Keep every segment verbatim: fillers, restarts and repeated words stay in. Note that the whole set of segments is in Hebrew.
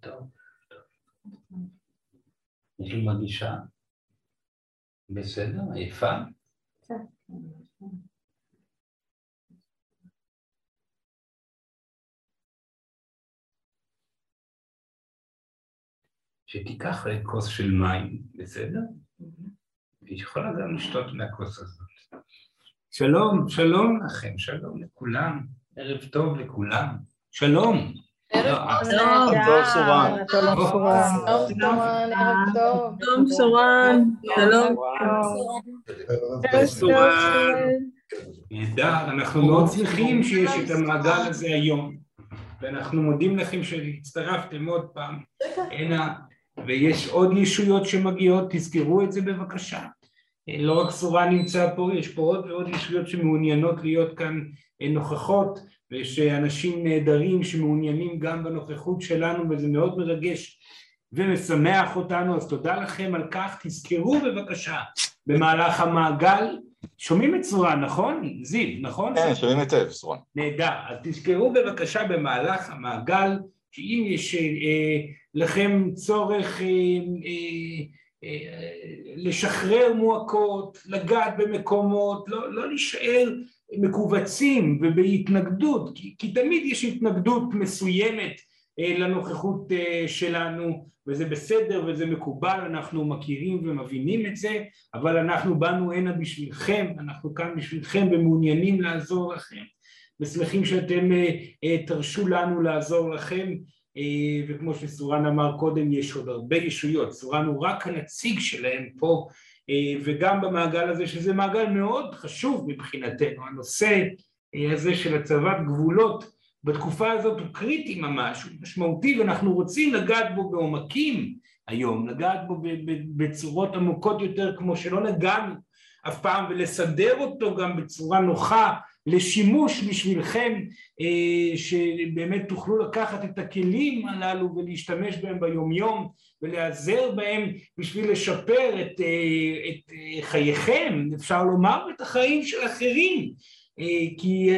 טוב. מישהו מרגישה? בסדר? עייפה? קצת. שתיקח כוס של מים, בסדר? והיא יכולה גם לשתות מהכוס הזאת. שלום, שלום לכם, שלום לכולם, ערב טוב לכולם, שלום. ערב טוב, סורן. ערב טוב, סורן. ערב טוב, סורן. שלום, סורן. נהדר, אנחנו מאוד שמחים שיש את המעגל הזה היום, ואנחנו מודים לכם שהצטרפתם עוד פעם הנה, ויש עוד ישויות שמגיעות, תזכרו את זה בבקשה. לא רק סורן נמצא פה, יש פה עוד ועוד ישויות שמעוניינות להיות כאן נוכחות, ויש אנשים נהדרים שמעוניינים גם בנוכחות שלנו, וזה מאוד מרגש ומשמח אותנו, אז תודה לכם על כך, תזכרו בבקשה במהלך המעגל, שומעים את סורן, נכון? זיו, נכון? כן, שומעים היטב, סורן. נהדר, אז תזכרו בבקשה במהלך המעגל, שאם יש אה, לכם צורך אה, אה, אה, לשחרר מועקות, לגעת במקומות, לא, לא להישאר מקובצים ובהתנגדות, כי, כי תמיד יש התנגדות מסוימת אה, לנוכחות אה, שלנו, וזה בסדר וזה מקובל, אנחנו מכירים ומבינים את זה, אבל אנחנו באנו הנה בשבילכם, אנחנו כאן בשבילכם ומעוניינים לעזור לכם, ושמחים שאתם אה, אה, תרשו לנו לעזור לכם, אה, וכמו שסורן אמר קודם, יש עוד הרבה ישויות, סורן הוא רק הנציג שלהם פה, וגם במעגל הזה, שזה מעגל מאוד חשוב מבחינתנו, הנושא הזה של הצבת גבולות בתקופה הזאת הוא קריטי ממש, הוא משמעותי, ואנחנו רוצים לגעת בו בעומקים היום, לגעת בו בצורות עמוקות יותר, כמו שלא נגענו אף פעם, ולסדר אותו גם בצורה נוחה לשימוש בשבילכם, שבאמת תוכלו לקחת את הכלים הללו ולהשתמש בהם ביומיום, ולהיעזר בהם בשביל לשפר את, את חייכם, אפשר לומר את החיים של אחרים, כי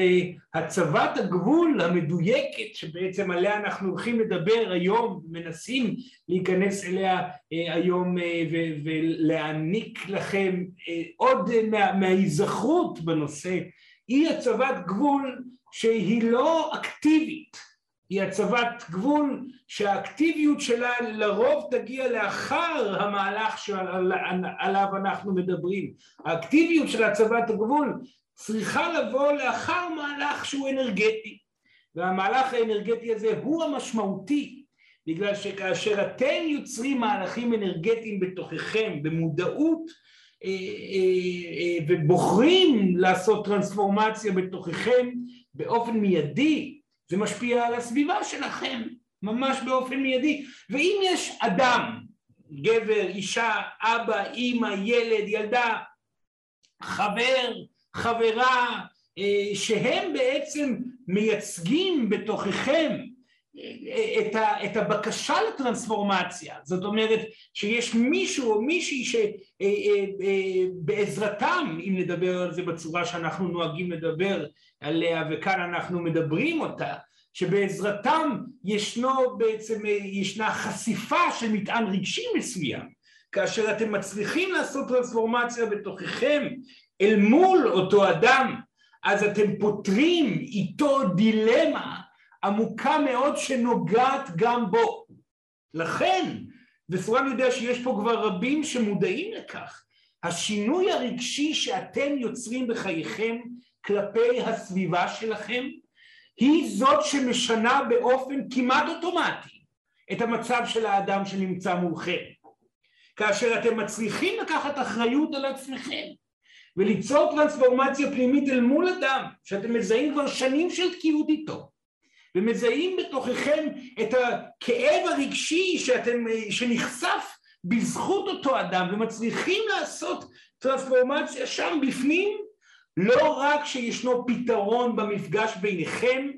הצבת הגבול המדויקת שבעצם עליה אנחנו הולכים לדבר היום, מנסים להיכנס אליה היום ולהעניק לכם עוד מה, מההיזכרות בנושא, היא הצבת גבול שהיא לא אקטיבית, היא הצבת גבול שהאקטיביות שלה לרוב תגיע לאחר המהלך שעליו אנחנו מדברים. האקטיביות של הצבת הגבול צריכה לבוא לאחר מהלך שהוא אנרגטי, והמהלך האנרגטי הזה הוא המשמעותי, בגלל שכאשר אתם יוצרים מהלכים אנרגטיים בתוככם במודעות, ובוחרים לעשות טרנספורמציה בתוככם באופן מיידי, זה משפיע על הסביבה שלכם, ממש באופן מיידי. ואם יש אדם, גבר, אישה, אבא, אמא, ילד, ילדה, חבר, חברה, שהם בעצם מייצגים בתוככם את, ה, את הבקשה לטרנספורמציה, זאת אומרת שיש מישהו או מישהי שבעזרתם, אם נדבר על זה בצורה שאנחנו נוהגים לדבר עליה וכאן אנחנו מדברים אותה, שבעזרתם ישנו בעצם, ישנה חשיפה של מטען רגשי מסוים, כאשר אתם מצליחים לעשות טרנספורמציה בתוככם אל מול אותו אדם, אז אתם פותרים איתו דילמה עמוקה מאוד שנוגעת גם בו. לכן, וסורן יודע שיש פה כבר רבים שמודעים לכך, השינוי הרגשי שאתם יוצרים בחייכם כלפי הסביבה שלכם, היא זאת שמשנה באופן כמעט אוטומטי את המצב של האדם שנמצא מולכם. כאשר אתם מצליחים לקחת אחריות על עצמכם, וליצור טרנספורמציה פנימית אל מול אדם, שאתם מזהים כבר שנים של תקיעות איתו, ומזהים בתוככם את הכאב הרגשי שאתם, שנחשף בזכות אותו אדם, ומצליחים לעשות טרנספורמציה שם בפנים, לא רק שישנו פתרון במפגש ביניכם,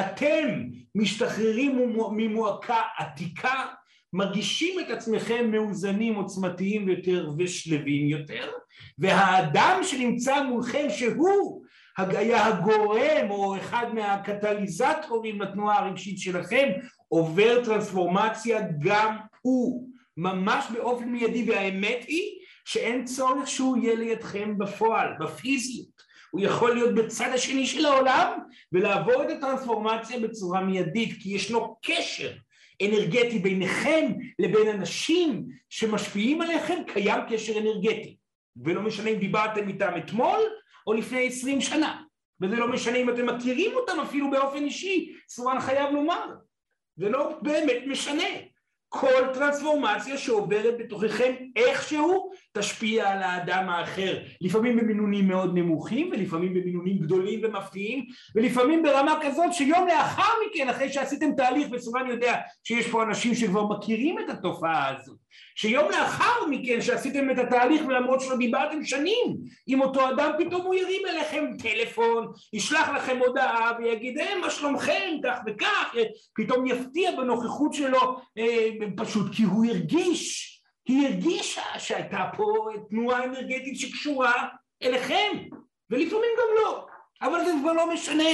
אתם משתחררים ממועקה עתיקה, מרגישים את עצמכם מאוזנים, עוצמתיים יותר ושלבים יותר, והאדם שנמצא מולכם שהוא היה הגורם או אחד מהקטליזטורים לתנועה הרגשית שלכם, עובר טרנספורמציה גם הוא, ממש באופן מיידי, והאמת היא שאין צורך שהוא יהיה לידכם בפועל, בפיזיות. הוא יכול להיות בצד השני של העולם ולעבור את הטרנספורמציה בצורה מיידית, כי ישנו קשר אנרגטי ביניכם לבין אנשים שמשפיעים עליכם, קיים קשר אנרגטי. ולא משנה אם דיברתם איתם אתמול או לפני עשרים שנה, וזה לא משנה אם אתם מכירים אותם אפילו באופן אישי, סורן חייב לומר, זה לא באמת משנה. כל טרנספורמציה שעוברת בתוככם איכשהו תשפיע על האדם האחר, לפעמים במינונים מאוד נמוכים ולפעמים במינונים גדולים ומפתיעים, ולפעמים ברמה כזאת שיום לאחר מכן, אחרי שעשיתם תהליך, וסורן יודע שיש פה אנשים שכבר מכירים את התופעה הזאת, שיום לאחר מכן שעשיתם את התהליך ולמרות שלא דיברתם שנים עם אותו אדם, פתאום הוא ירים אליכם טלפון, ישלח לכם הודעה ויגיד אה, מה שלומכם, כך וכך, פתאום יפתיע בנוכחות שלו, אה, פשוט כי הוא הרגיש, היא הרגישה שהייתה פה תנועה אנרגטית שקשורה אליכם, ולפעמים גם לא, אבל זה כבר לא משנה,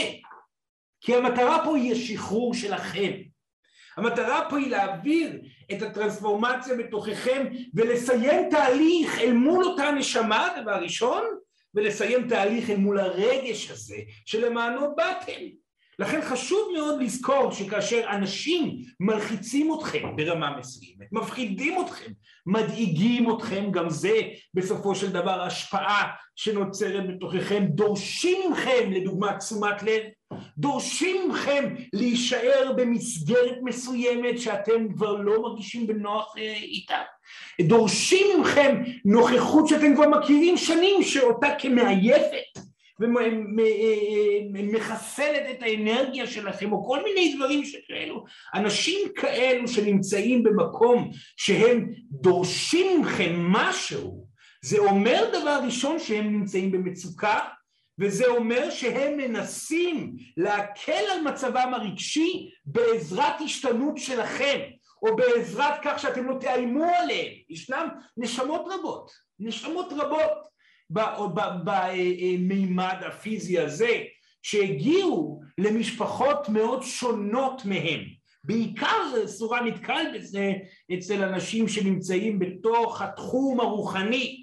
כי המטרה פה היא השחרור שלכם. המטרה פה היא להעביר את הטרנספורמציה בתוככם ולסיים תהליך אל מול אותה נשמה, דבר ראשון, ולסיים תהליך אל מול הרגש הזה שלמענו באתם. לכן חשוב מאוד לזכור שכאשר אנשים מלחיצים אתכם ברמה מסוימת, מפחידים אתכם, מדאיגים אתכם, גם זה בסופו של דבר השפעה שנוצרת בתוככם, דורשים מכם לדוגמת תשומת לב, דורשים מכם להישאר במסגרת מסוימת שאתם כבר לא מרגישים בנוח איתה, דורשים מכם נוכחות שאתם כבר מכירים שנים שאותה כמעייפת ומחסלת את האנרגיה שלכם, או כל מיני דברים שכאלו. אנשים כאלו שנמצאים במקום שהם דורשים מכם משהו, זה אומר דבר ראשון שהם נמצאים במצוקה, וזה אומר שהם מנסים להקל על מצבם הרגשי בעזרת השתנות שלכם, או בעזרת כך שאתם לא תאיימו עליהם. ישנם נשמות רבות, נשמות רבות, במימד הפיזי הזה, שהגיעו למשפחות מאוד שונות מהם. בעיקר סורן נתקל בזה אצל אנשים שנמצאים בתוך התחום הרוחני,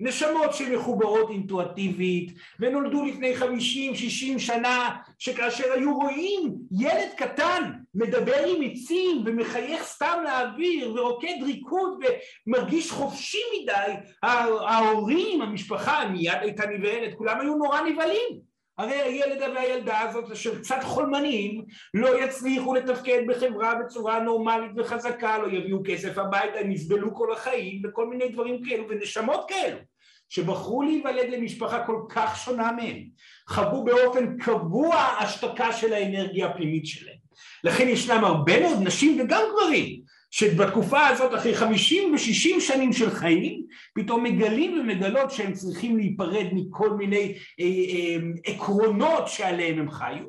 נשמות שמחוברות אינטואיטיבית ונולדו לפני חמישים שישים שנה, שכאשר היו רואים ילד קטן מדבר עם עצים ומחייך סתם לאוויר ורוקד ריקוד ומרגיש חופשי מדי, ההורים, המשפחה מיד הייתה נבהלת, כולם היו נורא נבהלים. הרי הילד והילדה הזאת אשר קצת חולמנים לא יצליחו לתפקד בחברה בצורה נורמלית וחזקה, לא יביאו כסף הביתה, נסבלו כל החיים וכל מיני דברים כאלו. ונשמות כאלו שבחרו להיוולד למשפחה כל כך שונה מהם, חוו באופן קבוע השתקה של האנרגיה הפנימית שלהם. לכן ישנם הרבה מאוד נשים וגם גברים שבתקופה הזאת אחרי חמישים ושישים שנים של חיים פתאום מגלים ומגלות שהם צריכים להיפרד מכל מיני אה, אה, עקרונות שעליהם הם חיו,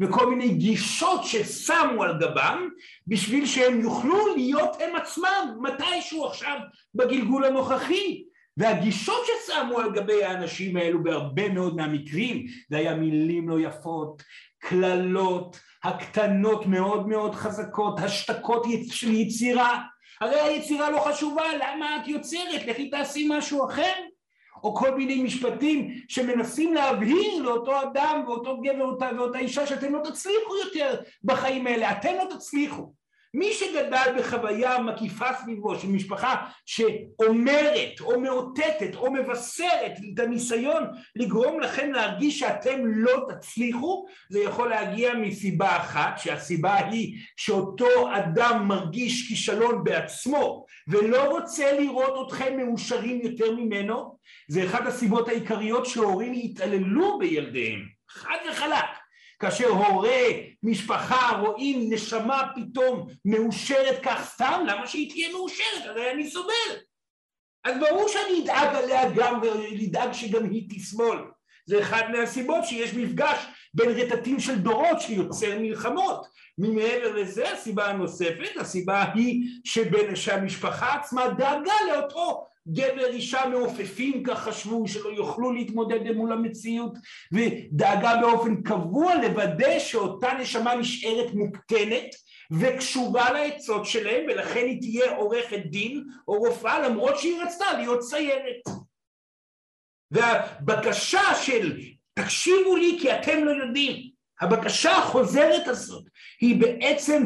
וכל מיני גישות ששמו על גבם בשביל שהם יוכלו להיות הם עצמם מתישהו עכשיו בגלגול הנוכחי. והגישות ששמו על גבי האנשים האלו בהרבה מאוד מהמקרים זה היה מילים לא יפות, כללות, הקטנות מאוד מאוד חזקות, השתקות של יצירה. הרי היצירה לא חשובה, למה את יוצרת? לכי תעשי משהו אחר. או כל מיני משפטים שמנסים להבהיר לאותו אדם ואותו גבר ואותה, ואותה אישה שאתם לא תצליחו יותר בחיים האלה, אתם לא תצליחו. מי שגדל בחוויה מקיפה סביבו של משפחה שאומרת או מאותתת או מבשרת את הניסיון לגרום לכם להרגיש שאתם לא תצליחו, זה יכול להגיע מסיבה אחת, שהסיבה היא שאותו אדם מרגיש כישלון בעצמו ולא רוצה לראות אתכם מאושרים יותר ממנו. זה אחת הסיבות העיקריות שהורים התעללו בילדיהם, חד וחלק. כאשר הורה, משפחה, רואים נשמה פתאום מאושרת כך סתם, למה שהיא תהיה מאושרת? הרי אני סובל. אז ברור שאני אדאג עליה גם, ולדאג שגם היא תסמול. זה אחד מהסיבות שיש מפגש בין רטטים של דורות שיוצר מלחמות. ממעבר לזה, הסיבה הנוספת, הסיבה היא שהמשפחה עצמה דאגה לאותו גבר אישה מעופפים, כך חשבו, שלא יוכלו להתמודד מול המציאות, ודאגה באופן קבוע לוודא שאותה נשמה נשארת מוקטנת וקשובה לעצות שלהם, ולכן היא תהיה עורכת דין או רופאה למרות שהיא רצתה להיות ציירת. והבקשה של תקשיבו לי כי אתם לא יודעים, הבקשה החוזרת הזאת היא בעצם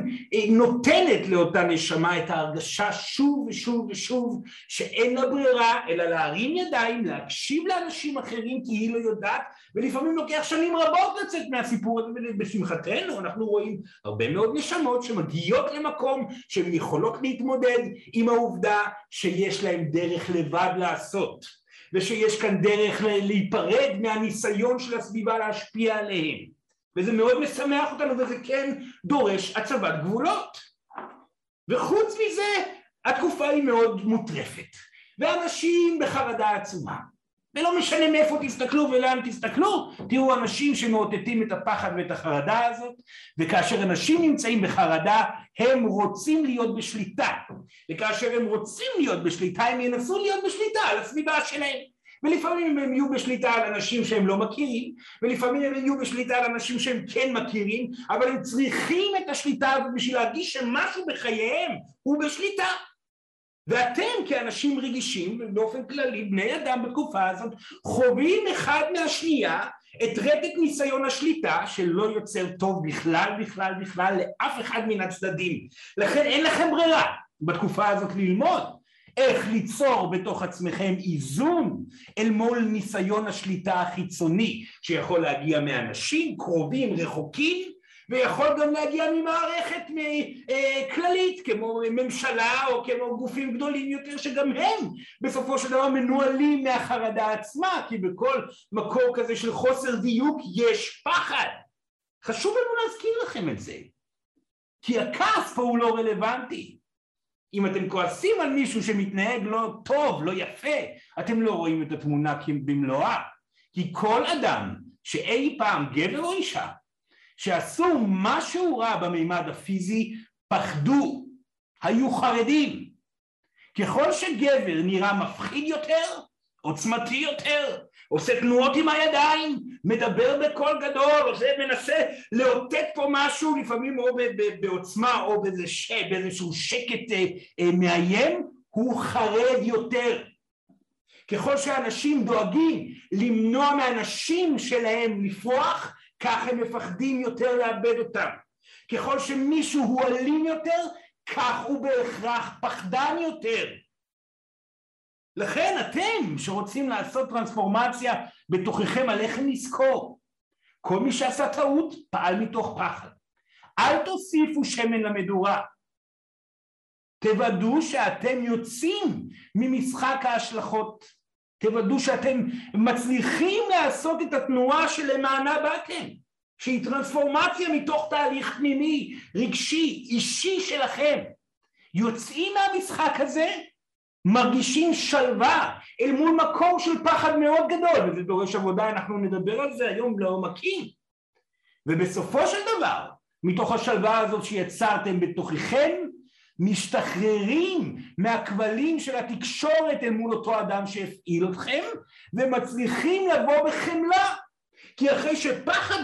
נותנת לאותה נשמה את ההרגשה שוב ושוב ושוב שאין לה ברירה אלא להרים ידיים, להקשיב לאנשים אחרים כי היא לא יודעת, ולפעמים לוקח שנים רבות לצאת מהסיפור הזה. בשמחתנו אנחנו רואים הרבה מאוד נשמות שמגיעות למקום שהן יכולות להתמודד עם העובדה שיש להן דרך לבד לעשות, ושיש כאן דרך להיפרד מהניסיון של הסביבה להשפיע עליהם. וזה מאוד משמח אותנו, וזה כן דורש הצבת גבולות. וחוץ מזה, התקופה היא מאוד מוטרפת, ואנשים בחרדה עצומה. ולא משנה מאיפה תסתכלו ולאן תסתכלו, תראו אנשים שמעוטטים את הפחד ואת החרדה הזאת, וכאשר אנשים נמצאים בחרדה, הם רוצים להיות בשליטה. וכאשר הם רוצים להיות בשליטה, הם ינסו להיות בשליטה על הסביבה שלהם. ולפעמים הם יהיו בשליטה על אנשים שהם לא מכירים, ולפעמים הם יהיו בשליטה על אנשים שהם כן מכירים, אבל הם צריכים את השליטה בשביל להרגיש שמשהו בחייהם הוא בשליטה. ואתם כאנשים רגישים, ובאופן כללי בני אדם בתקופה הזאת, חווים אחד מהשנייה את רטט ניסיון השליטה, שלא יוצר טוב בכלל בכלל בכלל לאף אחד מן הצדדים. לכן אין לכם ברירה בתקופה הזאת ללמוד איך ליצור בתוך עצמכם איזון אל מול ניסיון השליטה החיצוני, שיכול להגיע מאנשים קרובים רחוקים, ויכול גם להגיע ממערכת כללית כמו ממשלה או כמו גופים גדולים יותר, שגם הם בסופו של דבר מנועלים מהחרדה עצמה, כי בכל מקור כזה של חוסר דיוק יש פחד. חשוב לנו להזכיר לכם את זה, כי הכעס פה הוא לא רלוונטי. אם אתם כועסים על מישהו שמתנהג לא טוב, לא יפה, אתם לא רואים את התמונה במלואה. כי כל אדם שאי פעם, גבר או אישה, שעשו משהו רע במימד הפיזי, פחדו, היו חרדים. ככל שגבר נראה מפחיד יותר, עוצמתי יותר, עושה תנועות עם הידיים, מדבר בקול גדול, עושה, מנסה לאותת פה משהו, לפעמים או בעוצמה או באיזשהו שקט מאיים, הוא חרד יותר. ככל שאנשים דואגים למנוע מאנשים שלהם לפרוח, כך הם מפחדים יותר לאבד אותם. ככל שמישהו הוא אלים יותר, כך הוא בהכרח פחדן יותר. לכן אתם שרוצים לעשות טרנספורמציה בתוככם, עליכם לזכור, כל מי שעשה טעות פעל מתוך פחד. אל תוסיפו שמן למדורה. תוודאו שאתם יוצאים ממשחק ההשלכות. תוודאו שאתם מצליחים לעשות את התנועה שלמענה באתם, שהיא טרנספורמציה מתוך תהליך פנימי, רגשי, אישי שלכם. יוצאים מהמשחק הזה, מרגישים שלווה אל מול מקור של פחד מאוד גדול, וזה דורש עבודה, אנחנו נדבר על זה היום לעומקים. ובסופו של דבר, מתוך השלווה הזאת שיצרתם בתוככם, משתחררים מהכבלים של התקשורת אל מול אותו אדם שהפעיל אתכם, ומצליחים לבוא בחמלה. כי אחרי שפחד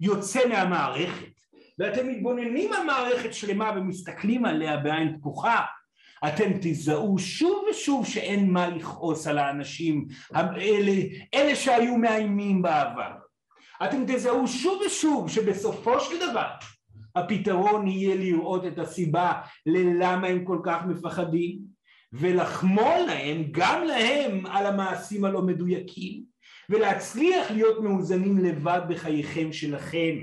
יוצא מהמערכת, ואתם מתבוננים על מערכת שלמה ומסתכלים עליה בעין פקוחה, אתם תזהו שוב ושוב שאין מה לכעוס על האנשים, אלה, אלה שהיו מאיימים בעבר. אתם תזהו שוב ושוב שבסופו של דבר, הפתרון יהיה לראות את הסיבה ללמה הם כל כך מפחדים, ולחמול להם, גם להם, על המעשים הלא מדויקים, ולהצליח להיות מאוזנים לבד בחייכם שלכם,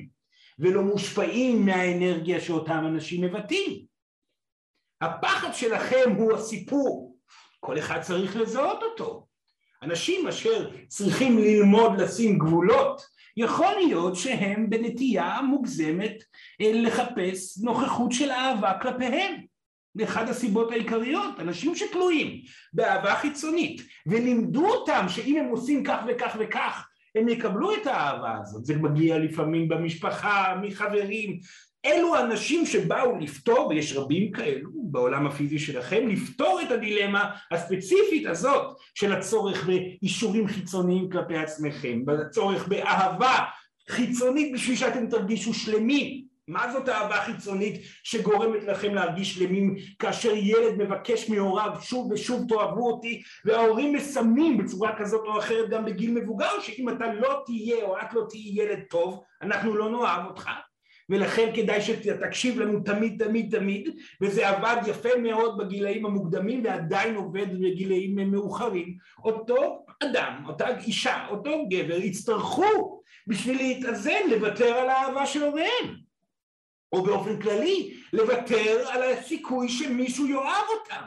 ולא מושפעים מהאנרגיה שאותם אנשים מבטאים. הפחד שלכם הוא הסיפור, כל אחד צריך לזהות אותו. אנשים אשר צריכים ללמוד לשים גבולות, יכול להיות שהם בנטייה מוגזמת לחפש נוכחות של אהבה כלפיהם. לאחד הסיבות העיקריות, אנשים שתלויים באהבה חיצונית, ולימדו אותם שאם הם עושים כך וכך וכך, הם יקבלו את האהבה הזאת. זה מגיע לפעמים במשפחה, מחברים, אלו האנשים שבאו לפתור, ויש רבים כאלו בעולם הפיזי שלכם, לפתור את הדילמה הספציפית הזאת של הצורך באישורים חיצוניים כלפי עצמכם, הצורך באהבה חיצונית בשביל שאתם תרגישו שלמים. מה זאת אהבה חיצונית שגורמת לכם להרגיש שלמים כאשר ילד מבקש מהוריו שוב ושוב תאהבו אותי, וההורים מסמנים בצורה כזאת או אחרת גם בגיל מבוגר שאם אתה לא תהיה או את לא תהיה ילד טוב, אנחנו לא נאהב אותך. ולכן כדאי שתקשיב לנו תמיד תמיד תמיד, וזה עבד יפה מאוד בגילאים המוקדמים ועדיין עובד בגילאים מאוחרים. אותו אדם, אותה אישה, אותו גבר יצטרכו בשביל להתאזן לוותר על האהבה של הוריהם, או באופן כללי לוותר על הסיכוי שמישהו יאהב אותם.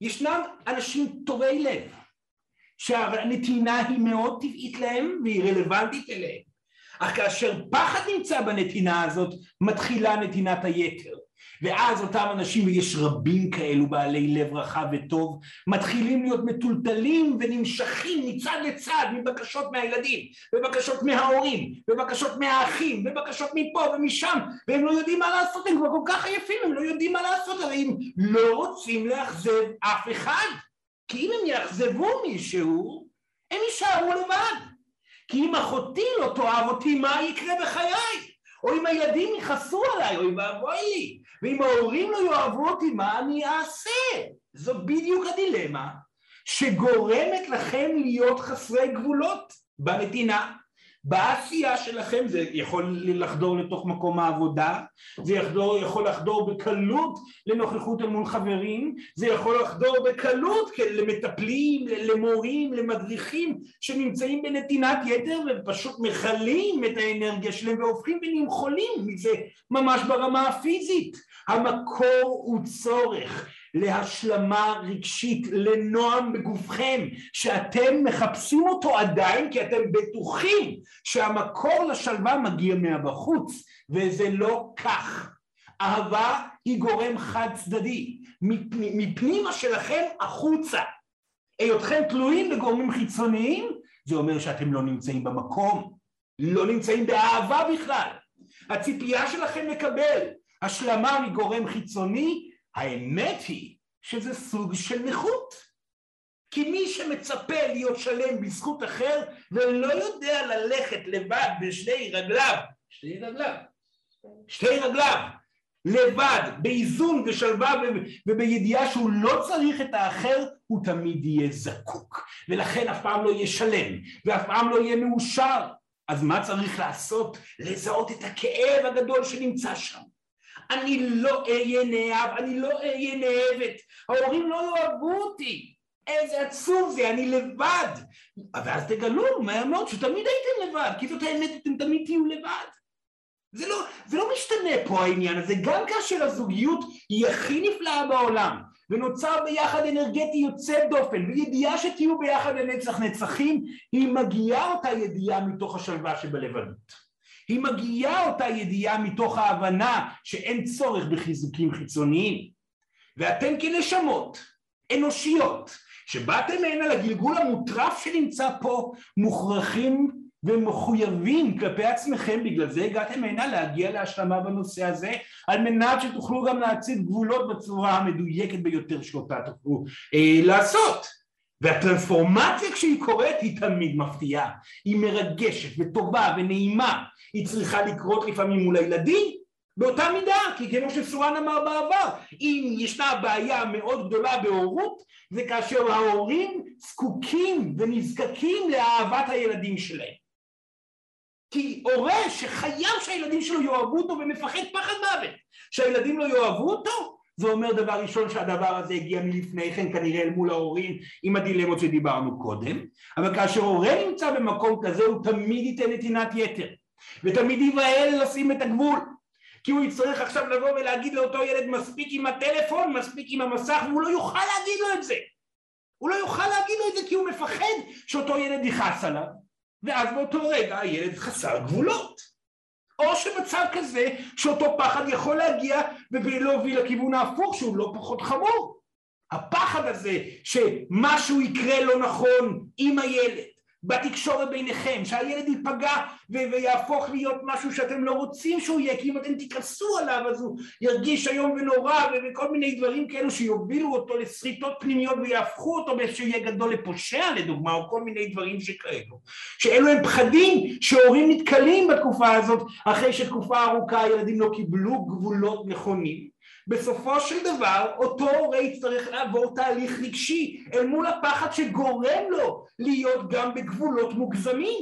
ישנם אנשים טובי לב שהנתינה היא מאוד טבעית להם והיא רלוונטית אליהם, אך כאשר פחד נמצא בנתינה הזאת, מתחילה נתינת היתר. ואז אותם אנשים, ויש רבים כאלו בעלי לב רחב וטוב, מתחילים להיות מטולטלים ונמשכים מצד לצד מבקשות מהילדים, ובקשות מההורים, ובקשות מהאחים, ובקשות מפה ומשם, והם לא יודעים מה לעשות, הם כבר כל כך עייפים, הם לא יודעים מה לעשות, הרי הם לא רוצים לאכזב אף אחד, כי אם הם יאכזבו מישהו, הם יישארו לבד. כי אם אחותי לא תאהב אותי, מה יקרה בחיי? או אם הילדים יכעסו עליי, או אם אבוי לי, ואם ההורים לא יאהבו אותי, מה אני אעשה? זו בדיוק הדילמה שגורמת לכם להיות חסרי גבולות בנתינה. בעשייה שלכם זה יכול לחדור לתוך מקום העבודה, זה יחדור, יכול לחדור בקלות לנוכחות אל מול חברים, זה יכול לחדור בקלות למטפלים, למורים, למדריכים שנמצאים בנתינת יתר ופשוט מחלים את האנרגיה שלהם והופכים ונמחולים מזה ממש ברמה הפיזית. המקור הוא צורך להשלמה רגשית, לנועם בגופכם, שאתם מחפשים אותו עדיין, כי אתם בטוחים שהמקור לשלווה מגיע מהבחוץ, וזה לא כך. אהבה היא גורם חד צדדי, מפנימה שלכם החוצה. היותכם תלויים בגורמים חיצוניים, זה אומר שאתם לא נמצאים במקום, לא נמצאים באהבה בכלל. הציפייה שלכם לקבל השלמה מגורם חיצוני, האמת היא שזה סוג של נכות, כי מי שמצפה להיות שלם בזכות אחר ולא יודע ללכת לבד בשני רגליו, שני רגליו, שני רגליו, לבד, באיזון ושלווה ובידיעה שהוא לא צריך את האחר, הוא תמיד יהיה זקוק, ולכן אף פעם לא יהיה שלם ואף פעם לא יהיה מאושר. אז מה צריך לעשות? לזהות את הכאב הגדול שנמצא שם. אני לא אהיה נאהב, אני לא אהיה נאהבת, ההורים לא יאהבו אותי, איזה עצוב זה, אני לבד. ואז תגלו מהר מאוד שתמיד הייתם לבד, כי זאת האמת, אתם תמיד תהיו לבד. זה לא, זה לא משתנה פה העניין הזה, גם כאשר הזוגיות היא הכי נפלאה בעולם, ונוצר ביחד אנרגטי יוצא דופן, וידיעה שתהיו ביחד לנצח נצחים, היא מגיעה אותה ידיעה מתוך השלווה שבלבנות. היא מגיעה אותה ידיעה מתוך ההבנה שאין צורך בחיזוקים חיצוניים. ואתם כנשמות אנושיות שבאתם הנה לגלגול המוטרף שנמצא פה, מוכרחים ומחויבים כלפי עצמכם, בגלל זה הגעתם הנה, להגיע להשלמה בנושא הזה, על מנת שתוכלו גם להציב גבולות בצורה המדויקת ביותר שאותה תוכלו אה, לעשות. והטרנספורמציה כשהיא קורית היא תמיד מפתיעה, היא מרגשת וטובה ונעימה, היא צריכה לקרות לפעמים מול הילדים באותה מידה, כי כמו שסורן אמר בעבר, אם ישנה בעיה מאוד גדולה בהורות, זה כאשר ההורים זקוקים ונזקקים לאהבת הילדים שלהם, כי הורה שחייב שהילדים שלו יאהבו אותו ומפחד פחד מוות שהילדים לא יאהבו אותו, זה אומר דבר ראשון שהדבר הזה הגיע מלפני כן, כנראה אל מול ההורים עם הדילמות שדיברנו קודם. אבל כאשר הורה נמצא במקום כזה, הוא תמיד ייתן נתינת יתר, ותמיד ייבהל לשים את הגבול, כי הוא יצטרך עכשיו לבוא ולהגיד לאותו ילד מספיק עם הטלפון, מספיק עם המסך, והוא לא יוכל להגיד לו את זה, הוא לא יוכל להגיד לו את זה כי הוא מפחד שאותו ילד יכעס עליו, ואז באותו רגע הילד חסר גבולות. או שמצב כזה שאותו פחד יכול להגיע ולהוביל לכיוון ההפוך שהוא לא פחות חמור. הפחד הזה שמשהו יקרה לא נכון עם הילד בתקשורת ביניכם, שהילד ייפגע ויהפוך להיות משהו שאתם לא רוצים שהוא יהיה, כי אם אתם תיכנסו עליו אז הוא ירגיש היום ונורא וכל מיני דברים כאלו שיובילו אותו לסריטות פנימיות ויהפכו אותו באיזשהו יהיה גדול לפושע לדוגמה, או כל מיני דברים שכאלו, שאלו הם פחדים שהורים נתקלים בתקופה הזאת, אחרי שתקופה ארוכה הילדים לא קיבלו גבולות נכונים. בסופו של דבר אותו הורה יצטרך לעבור תהליך רגשי אל מול הפחד שגורם לו להיות גם בגבולות מוגזמים,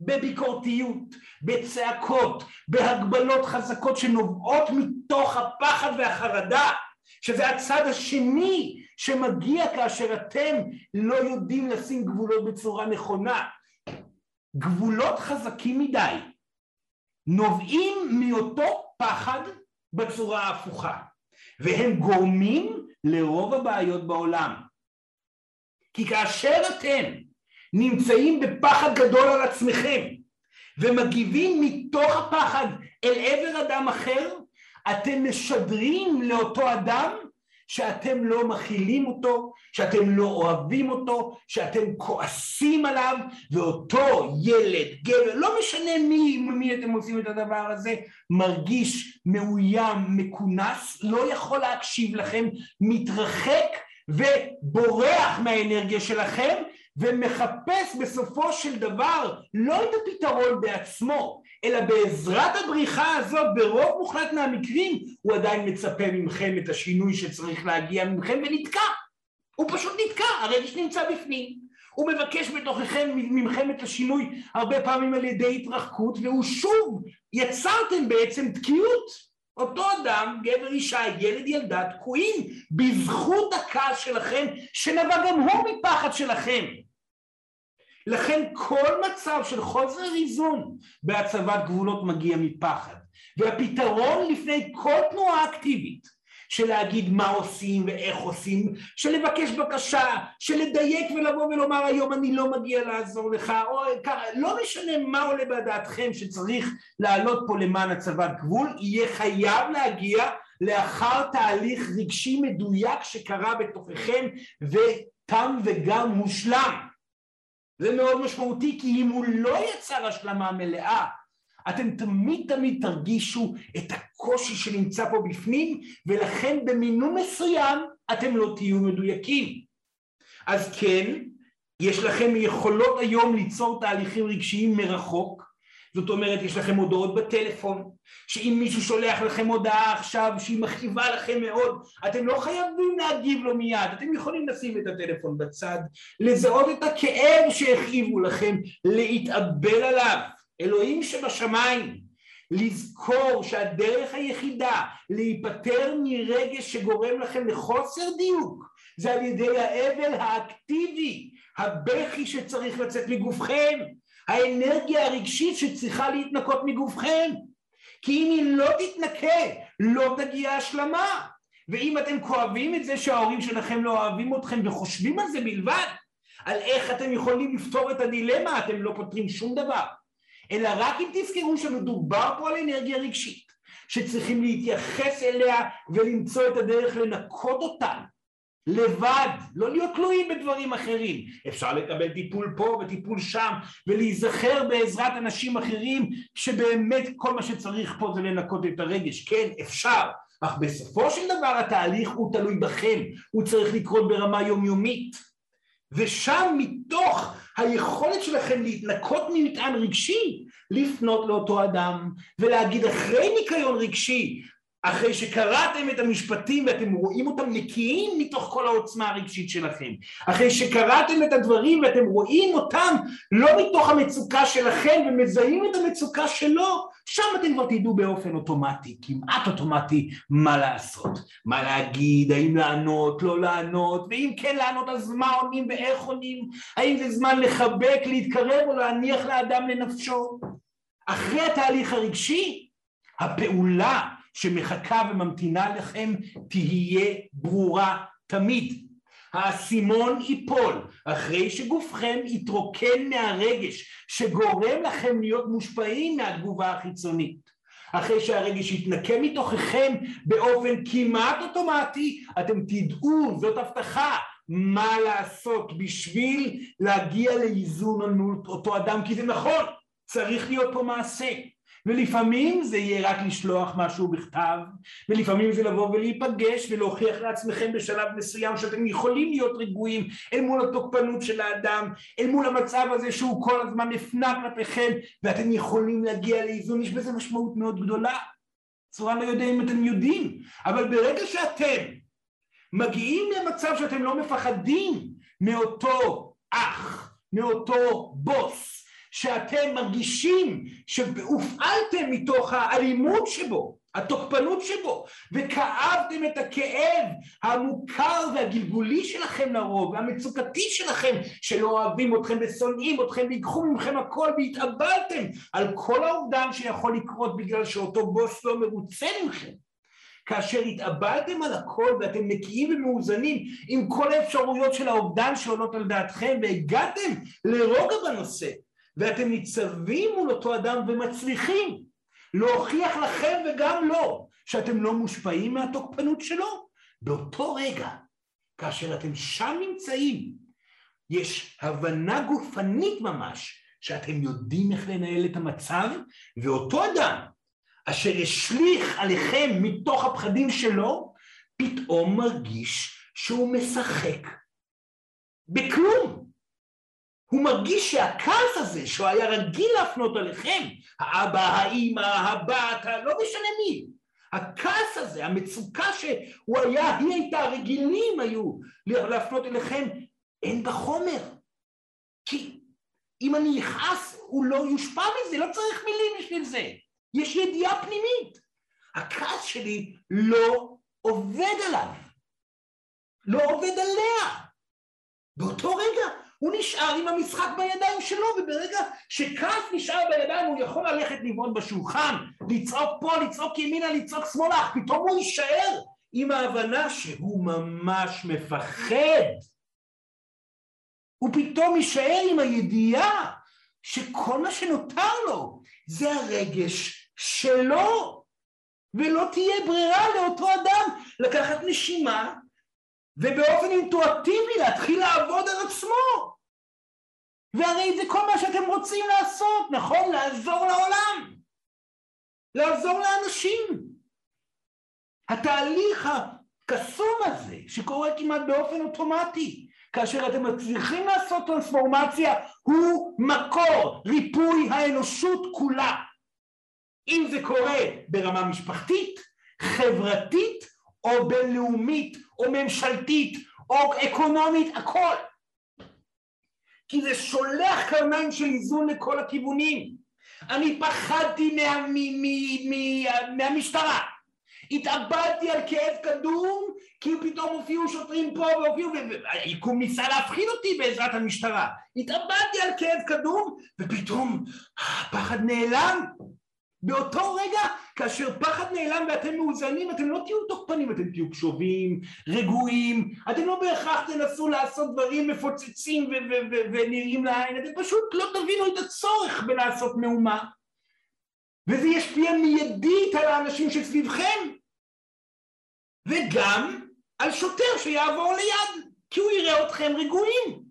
בביקורתיות, בצעקות, בהגבלות חזקות שנובעות מתוך הפחד והחרדה, שזה הצד השני שמגיע כאשר אתם לא יודעים לשים גבולות בצורה נכונה. גבולות חזקים מדי נובעים מאותו פחד בצורה ההפוכה, והם גורמים לרוב הבעיות בעולם. כי כאשר אתם נמצאים בפחד גדול על עצמכם ומגיבים מתוך הפחד אל עבר אדם אחר, אתם משדרים לאותו אדם שאתם לא מכילים אותו, שאתם לא אוהבים אותו, שאתם כועסים עליו, ואותו ילד, גבר, לא משנה מי, מי אתם עושים את הדבר הזה, מרגיש מאוים, מכונס, לא יכול להקשיב לכם, מתרחק ובורח מהאנרגיה שלכם, ומחפש בסופו של דבר לא את הפתרון בעצמו, אלא בעזרת הבריחה הזאת ברוב מוחלט מהמקרים הוא עדיין מצפה ממכם את השינוי שצריך להגיע ממכם ונתקע. הוא פשוט נתקע, הרגש נמצא בפנים. הוא מבקש בתוככם ממכם את השינוי הרבה פעמים על ידי התרחקות, והוא שוב יצרתם בעצם תקיעות. אותו אדם, גבר, אישה, ילד, ילדה, תקועים בזכות הכעס שלכם שנבע גם הוא מפחד שלכם. לכן כל מצב של חוסר איזון בהצבת גבולות מגיע מפחד, והפתרון לפני כל תנועה אקטיבית של להגיד מה עושים ואיך עושים, של לבקש בקשה, של לדייק ולבוא ולומר היום אני לא מגיע לעזור לך, או לא משנה מה עולה בדעתכם שצריך לעלות פה למען הצבת גבול, יהיה חייב להגיע לאחר תהליך רגשי מדויק שקרה בתוככם ותם וגם מושלם. זה מאוד משמעותי, כי אם הוא לא יצר השלמה מלאה, אתם תמיד תמיד תרגישו את הקושי שנמצא פה בפנים, ולכן במינון מסוים אתם לא תהיו מדויקים. אז כן, יש לכם יכולות היום ליצור תהליכים רגשיים מרחוק, זאת אומרת יש לכם הודעות בטלפון, שאם מישהו שולח לכם הודעה עכשיו שהיא מכאיבה לכם מאוד, אתם לא חייבים להגיב לו מיד, אתם יכולים לשים את הטלפון בצד, לזהות את הכאב שהכאיבו לכם, להתאבל עליו. אלוהים שבשמיים, לזכור שהדרך היחידה להיפטר מרגש שגורם לכם לחוסר דיוק, זה על ידי האבל האקטיבי, הבכי שצריך לצאת מגופכם, האנרגיה הרגשית שצריכה להתנקות מגופכם, כי אם היא לא תתנקה, לא תגיע השלמה. ואם אתם כואבים את זה שההורים שלכם לא אוהבים אתכם וחושבים על זה בלבד, על איך אתם יכולים לפתור את הדילמה, אתם לא פותרים שום דבר. אלא רק אם תזכרו שמדובר פה על אנרגיה רגשית, שצריכים להתייחס אליה ולמצוא את הדרך לנקות אותה. לבד, לא להיות תלויים בדברים אחרים. אפשר לקבל טיפול פה וטיפול שם, ולהיזכר בעזרת אנשים אחרים, שבאמת כל מה שצריך פה זה לנקות את הרגש. כן, אפשר, אך בסופו של דבר התהליך הוא תלוי בכם, הוא צריך לקרות ברמה יומיומית. ושם מתוך היכולת שלכם להתנקות ממטען רגשי, לפנות לאותו אדם, ולהגיד אחרי ניקיון רגשי, אחרי שקראתם את המשפטים ואתם רואים אותם נקיים מתוך כל העוצמה הרגשית שלכם, אחרי שקראתם את הדברים ואתם רואים אותם לא מתוך המצוקה שלכם ומזהים את המצוקה שלו, שם אתם כבר תדעו באופן אוטומטי, כמעט אוטומטי, מה לעשות, מה להגיד, האם לענות, לא לענות, ואם כן לענות אז מה עונים ואיך עונים, האם זה זמן לחבק, להתקרב או להניח לאדם לנפשו. אחרי התהליך הרגשי, הפעולה שמחכה וממתינה לכם תהיה ברורה תמיד. האסימון ייפול אחרי שגופכם יתרוקן מהרגש שגורם לכם להיות מושפעים מהתגובה החיצונית. אחרי שהרגש יתנקה מתוככם באופן כמעט אוטומטי, אתם תדעו, זאת הבטחה, מה לעשות בשביל להגיע לאיזון מול אותו אדם, כי זה נכון, צריך להיות פה מעשה. ולפעמים זה יהיה רק לשלוח משהו בכתב, ולפעמים זה לבוא ולהיפגש ולהוכיח לעצמכם בשלב מסוים שאתם יכולים להיות רגועים אל מול התוקפנות של האדם, אל מול המצב הזה שהוא כל הזמן נפנה כלפיכם, ואתם יכולים להגיע לאיזון. יש בזה משמעות מאוד גדולה. סורן לא יודע אם אתם יודעים, אבל ברגע שאתם מגיעים למצב שאתם לא מפחדים מאותו אח, מאותו בוס, שאתם מרגישים שהופעלתם מתוך האלימות שבו, התוקפנות שבו, וכאבתם את הכאב המוכר והגלגולי שלכם לרוב, והמצוקתי שלכם, שלא אוהבים אתכם ושונאים אתכם ויקחו ממכם הכל, והתאבלתם על כל האובדן שיכול לקרות בגלל שאותו בוס לא מרוצה ממכם. כאשר התאבלתם על הכל ואתם נקיים ומאוזנים עם כל האפשרויות של האובדן שעולות על דעתכם, והגעתם לרוגע בנושא, ואתם ניצבים מול אותו אדם ומצליחים להוכיח לכם וגם לא, שאתם לא מושפעים מהתוקפנות שלו, באותו רגע, כאשר אתם שם נמצאים, יש הבנה גופנית ממש, שאתם יודעים איך לנהל את המצב, ואותו אדם, אשר השליך עליכם מתוך הפחדים שלו, פתאום מרגיש שהוא משחק בכלום. הוא מרגיש שהכעס הזה, שהוא היה רגיל להפנות עליכם, האבא, האמא, הבת, לא משנה מי, הכעס הזה, המצוקה שהוא היה, היא הייתה, הרגילים היו להפנות אליכם, אין בחומר. כי אם אני אכעס, הוא לא יושפע מזה, לא צריך מילים בשביל זה. יש ידיעה פנימית. הכעס שלי לא עובד עליו, לא עובד עליה. באותו רגע, הוא נשאר עם המשחק בידיים שלו, וברגע שכעס נשאר בידיים, הוא יכול ללכת לבעוט בשולחן, לצעוק פה, לצעוק ימינה, לצעוק שמאלה, פתאום הוא יישאר עם ההבנה שהוא ממש מפחד. הוא פתאום יישאר עם הידיעה שכל מה שנותר לו זה הרגש שלו, ולא תהיה ברירה לאותו אדם לקחת נשימה, ובאופן אינטואיטיבי להתחיל לעבוד על עצמו. והרי זה כל מה שאתם רוצים לעשות, נכון? לעזור לעולם, לעזור לאנשים. התהליך הקסום הזה שקורה כמעט באופן אוטומטי, כאשר אתם מצליחים לעשות טרנספורמציה, הוא מקור ריפוי האנושות כולה. אם זה קורה ברמה משפחתית, חברתית, או בינלאומית, או ממשלתית, או אקונומית, הכל. כי זה שולח קרניים של איזון לכל הכיוונים. אני פחדתי מה, מ, מ, מ, מהמשטרה. התאבדתי על כאב קדום, כי פתאום הופיעו שוטרים פה והופיעו, והיקום ניסה להפחיד אותי בעזרת המשטרה. התאבדתי על כאב קדום, ופתאום הפחד נעלם. באותו רגע, כאשר פחד נעלם ואתם מאוזנים, אתם לא תהיו תוקפנים, אתם תהיו קשובים, רגועים, אתם לא בהכרח תנסו לעשות דברים מפוצצים ו- ו- ו- ונראים לעין, אתם פשוט לא תבינו את הצורך בלעשות מאומה, וזה ישפיע מיידית על האנשים שסביבכם, וגם על שוטר שיעבור ליד, כי הוא יראה אתכם רגועים,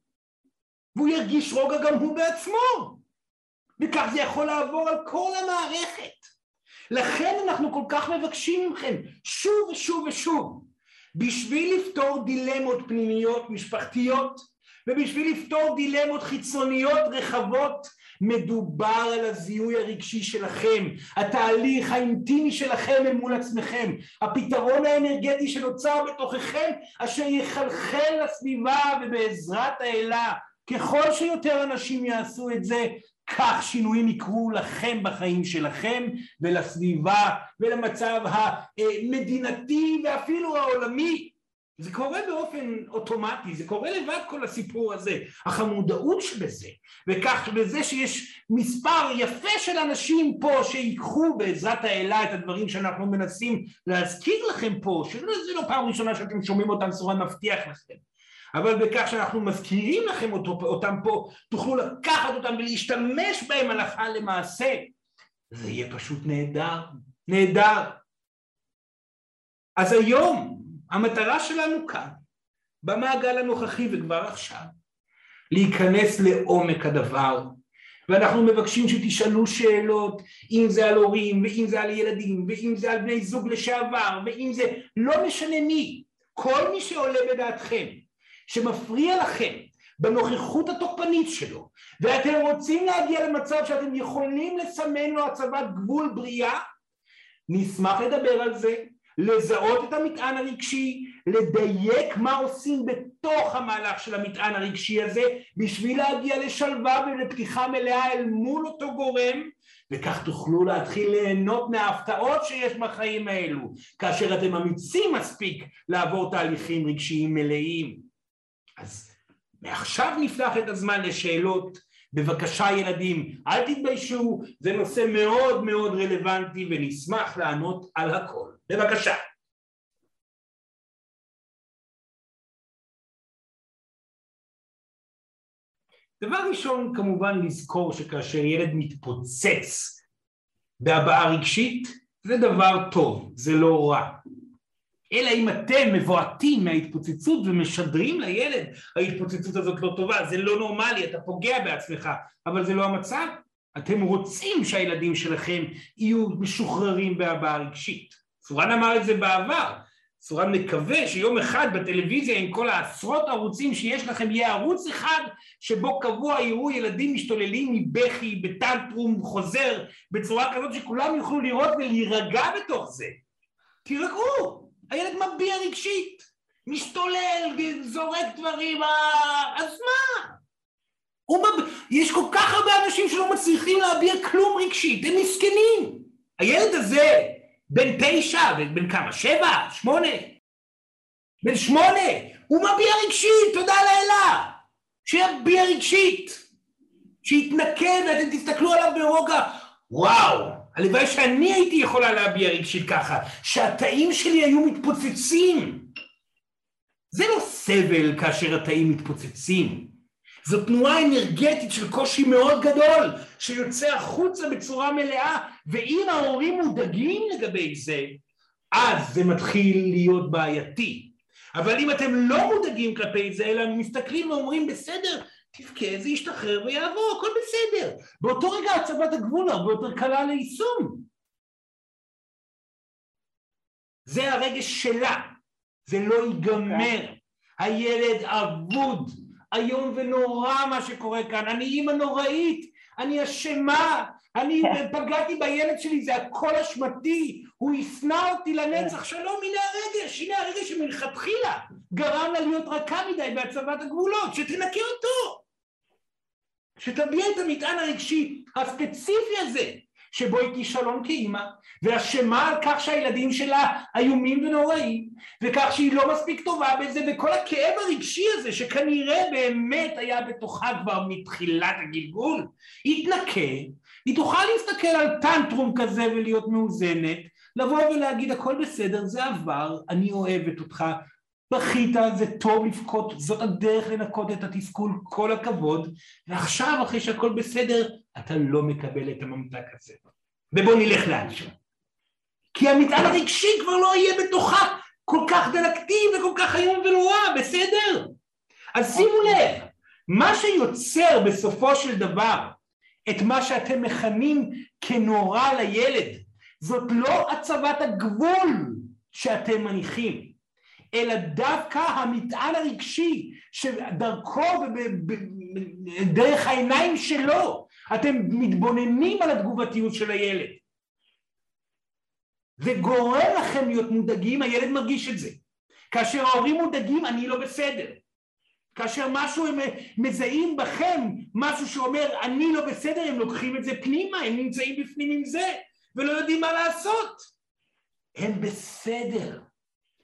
והוא ירגיש רוגע גם הוא בעצמו. וכך זה יכול לעבור על כל המערכת. לכן אנחנו כל כך מבקשים מכם, שוב ושוב ושוב, בשביל לפתור דילמות פנימיות משפחתיות, ובשביל לפתור דילמות חיצוניות רחבות, מדובר על הזיהוי הרגשי שלכם, התהליך האינטימי שלכם אל מול עצמכם, הפתרון האנרגטי שנוצר בתוככם, אשר יחלחל לסביבה, ובעזרת האלה, ככל שיותר אנשים יעשו את זה, כך שינויים יקרו לכם בחיים שלכם ולסביבה ולמצב המדינתי ואפילו העולמי. זה קורה באופן אוטומטי, זה קורה לבד כל הסיפור הזה, אך המודעות שבזה, וכך בזה שיש מספר יפה של אנשים פה שיקחו בעזרת האלה את הדברים שאנחנו מנסים להזכיר לכם פה, שזה לא פעם ראשונה שאתם שומעים אותם, סורן מבטיח לכם. אבל בכך שאנחנו מזכירים לכם אותם פה, תוכלו לקחת אותם ולהשתמש בהם הלכה למעשה. זה יהיה פשוט נהדר, נהדר. אז היום המטרה שלנו כאן במעגל הנוכחי וכבר עכשיו, להיכנס לעומק הדבר, ואנחנו מבקשים שתשאלו שאלות, אם זה על הורים, ואם זה על ילדים, ואם זה על בני זוג לשעבר, ואם זה, לא משנה מי, כל מי שעולה בדעתכם, שמפריע לכם בנוכחות התוקפנית שלו, ואתם רוצים להגיע למצב שאתם יכולים לסמן לו הצבת גבול בריאה, נשמח לדבר על זה, לזהות את המטען הרגשי, לדייק מה עושים בתוך המהלך של המטען הרגשי הזה, בשביל להגיע לשלווה ולפתיחה מלאה אל מול אותו גורם, וכך תוכלו להתחיל ליהנות מההפתעות שיש בחיים האלו, כאשר אתם אמיצים מספיק לעבור תהליכים רגשיים מלאים. אז מעכשיו נפתח את הזמן לשאלות, בבקשה ילדים, אל תתביישו, זה נושא מאוד מאוד רלוונטי ונשמח לענות על הכל. בבקשה. דבר ראשון, כמובן לזכור שכאשר ילד מתפוצץ בהבעה רגשית, זה דבר טוב, זה לא רע. אלא אם אתם מבועטים מההתפוצצות ומשדרים לילד, ההתפוצצות הזאת לא טובה, זה לא נורמלי, אתה פוגע בעצמך, אבל זה לא המצב. אתם רוצים שהילדים שלכם יהיו משוחררים בהבעה רגשית. סורן אמר את זה בעבר. סורן מקווה שיום אחד בטלוויזיה עם כל העשרות ערוצים שיש לכם יהיה ערוץ אחד שבו קבוע יראו ילדים משתוללים מבכי, בטנטרום, חוזר, בצורה כזאת שכולם יוכלו לראות ולהירגע בתוך זה. תירגעו. הילד מביע רגשית, משתולל, זורק דברים, אז מה? מב... יש כל כך הרבה אנשים שלא מצליחים להביע כלום רגשית, הם מסכנים. הילד הזה, בן תשע, בן כמה? שבע? שמונה? בן שמונה, הוא מביע רגשית, תודה לאלה. שיביע רגשית, שיתנקד, ואתם תסתכלו עליו ברוגע, וואו. הלוואי שאני הייתי יכולה להביע רגשית ככה, שהתאים שלי היו מתפוצצים. זה לא סבל כאשר התאים מתפוצצים. זו תנועה אנרגטית של קושי מאוד גדול, שיוצא החוצה בצורה מלאה, ואם ההורים מודאגים לגבי זה, אז זה מתחיל להיות בעייתי. אבל אם אתם לא מודאגים כלפי זה, אלא מסתכלים ואומרים בסדר, תבכה, זה ישתחרר ויעבור, הכל בסדר. באותו רגע הצבת הגבול הרבה יותר קלה ליישום. זה הרגש שלה, זה לא ייגמר. הילד אבוד, היום ונורא מה שקורה כאן, אני אימא נוראית, אני אשמה, אני פגעתי בילד שלי, זה הכל אשמתי, הוא יפנה אותי לנצח שלום, הנה הרגש, הנה הרגש שמלכתחילה, גרם לה להיות רכה מדי בהצבת הגבולות, שתנקה אותו. שתביע את המטען הרגשי הספציפי הזה, שבו היא כישלון כאימא, והשמה על כך שהילדים שלה איומים ונוראים, וכך שהיא לא מספיק טובה בזה, וכל הכאב הרגשי הזה, שכנראה באמת היה בתוכה כבר מתחילת הגלגול, התנקה, היא תוכל להסתכל על טנטרום כזה ולהיות מאוזנת, לבוא ולהגיד הכל בסדר, זה עבר, אני אוהבת אותך, בכית, זה טוב לבכות, זאת הדרך לנקות את התסכול, כל הכבוד, ועכשיו אחרי שהכל בסדר, אתה לא מקבל את הממתק הזה. ובוא נלך לאנשהו. כי המטען הרגשי כבר לא יהיה בתוכה, כל כך דלקתי וכל כך היום ונורא, בסדר? אז שימו לב, מה שיוצר בסופו של דבר, את מה שאתם מכנים כנורא לילד, זאת לא הצבת הגבול שאתם מניחים. אלא דווקא המטען הרגשי שדרכו דרך העיניים שלו אתם מתבוננים על התגובתיות של הילד. זה גורם לכם להיות מודאגים, הילד מרגיש את זה. כאשר ההורים מודאגים, אני לא בסדר. כאשר משהו הם מזהים בכם, משהו שאומר אני לא בסדר, הם לוקחים את זה פנימה, הם נמצאים בפנים עם זה ולא יודעים מה לעשות. הם בסדר.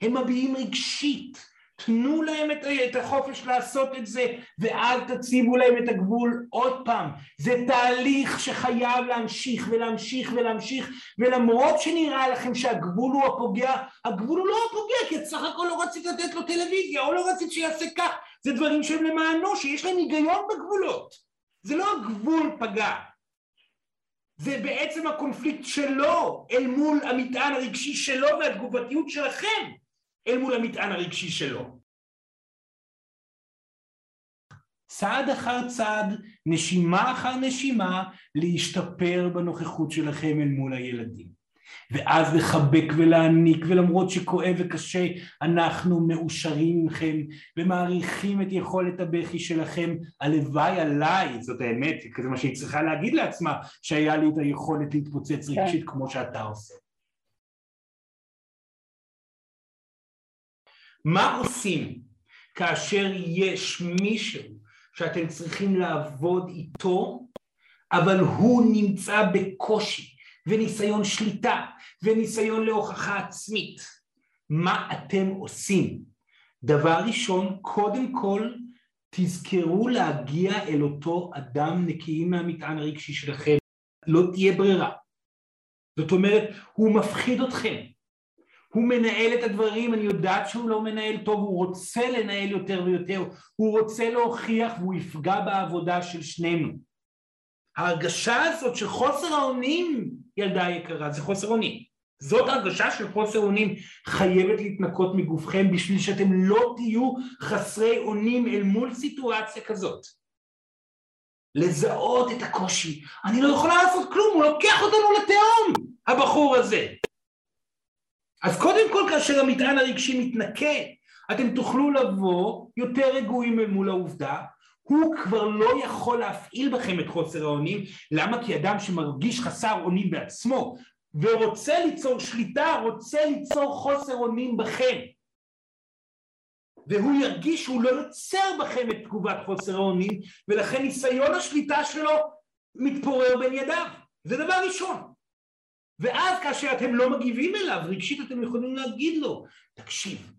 הם מביעים רגשית, תנו להם את החופש לעשות את זה, ואל תציבו להם את הגבול עוד פעם. זה תהליך שחייב להמשיך ולהמשיך ולהמשיך, ולמרות שנראה לכם שהגבול הוא הפוגע, הגבול הוא לא הפוגע, כי סך הכל לא רצית לתת לו טלוויזיה, או לא רצית שיעשה כך, זה דברים שהם למענו, שיש להם היגיון בגבולות. זה לא הגבול פגע. זה בעצם הקונפליקט שלו אל מול המטען הרגשי שלו והתגובתיות שלכם אל מול המטען הרגשי שלו. צעד אחר צעד, נשימה אחר נשימה, להשתפר בנוכחות שלכם אל מול הילדים. ואז לחבק ולהעניק, ולמרות שכואב וקשה, אנחנו מאושרים לכם ומעריכים את יכולת הבכי שלכם. הלוואי עליי, זאת האמת, כזה מה שהיא צריכה להגיד לעצמה, שהיה לי את היכולת להתפוצץ רגשית כן. כמו שאתה עושה. מה עושים כאשר יש מישהו שאתם צריכים לעבוד איתו, אבל הוא נמצא בקושי, וניסיון שליטה, וניסיון להוכחה עצמית? מה אתם עושים? דבר ראשון, קודם כל, תזכרו להגיע אל אותו אדם נקיים מהמטען הרגשי שלכם. לא תהיה ברירה. זאת אומרת, הוא מפחיד אתכם. הוא מנהל את הדברים, אני יודעת שהוא לא מנהל טוב, הוא רוצה לנהל יותר ויותר, הוא רוצה להוכיח והוא יפגע בעבודה של שנינו. ההרגשה הזאת של חוסר האונים, ילדה יקרה, זה חוסר אונים. זאת הרגשה של חוסר אונים חייבת להתנקות מגופכם בשביל שאתם לא תהיו חסרי אונים אל מול סיטואציה כזאת. לזהות את הקושי, אני לא יכולה לעשות כלום, הוא לוקח אותנו לתהום, הבחור הזה. אז קודם כל, כאשר המטען הרגשי מתנקה, אתם תוכלו לבוא יותר רגועים אל מול העובדה, הוא כבר לא יכול להפעיל בכם את חוסר האונים. למה? כי אדם שמרגיש חסר אונים בעצמו, ורוצה ליצור שליטה, רוצה ליצור חוסר אונים בכם. והוא ירגיש שהוא לא יוצר בכם את תגובת חוסר האונים, ולכן ניסיון השליטה שלו מתפורר בין ידיו. זה דבר ראשון. ואז כאשר אתם לא מגיבים אליו, רגשית אתם יכולים להגיד לו, תקשיב,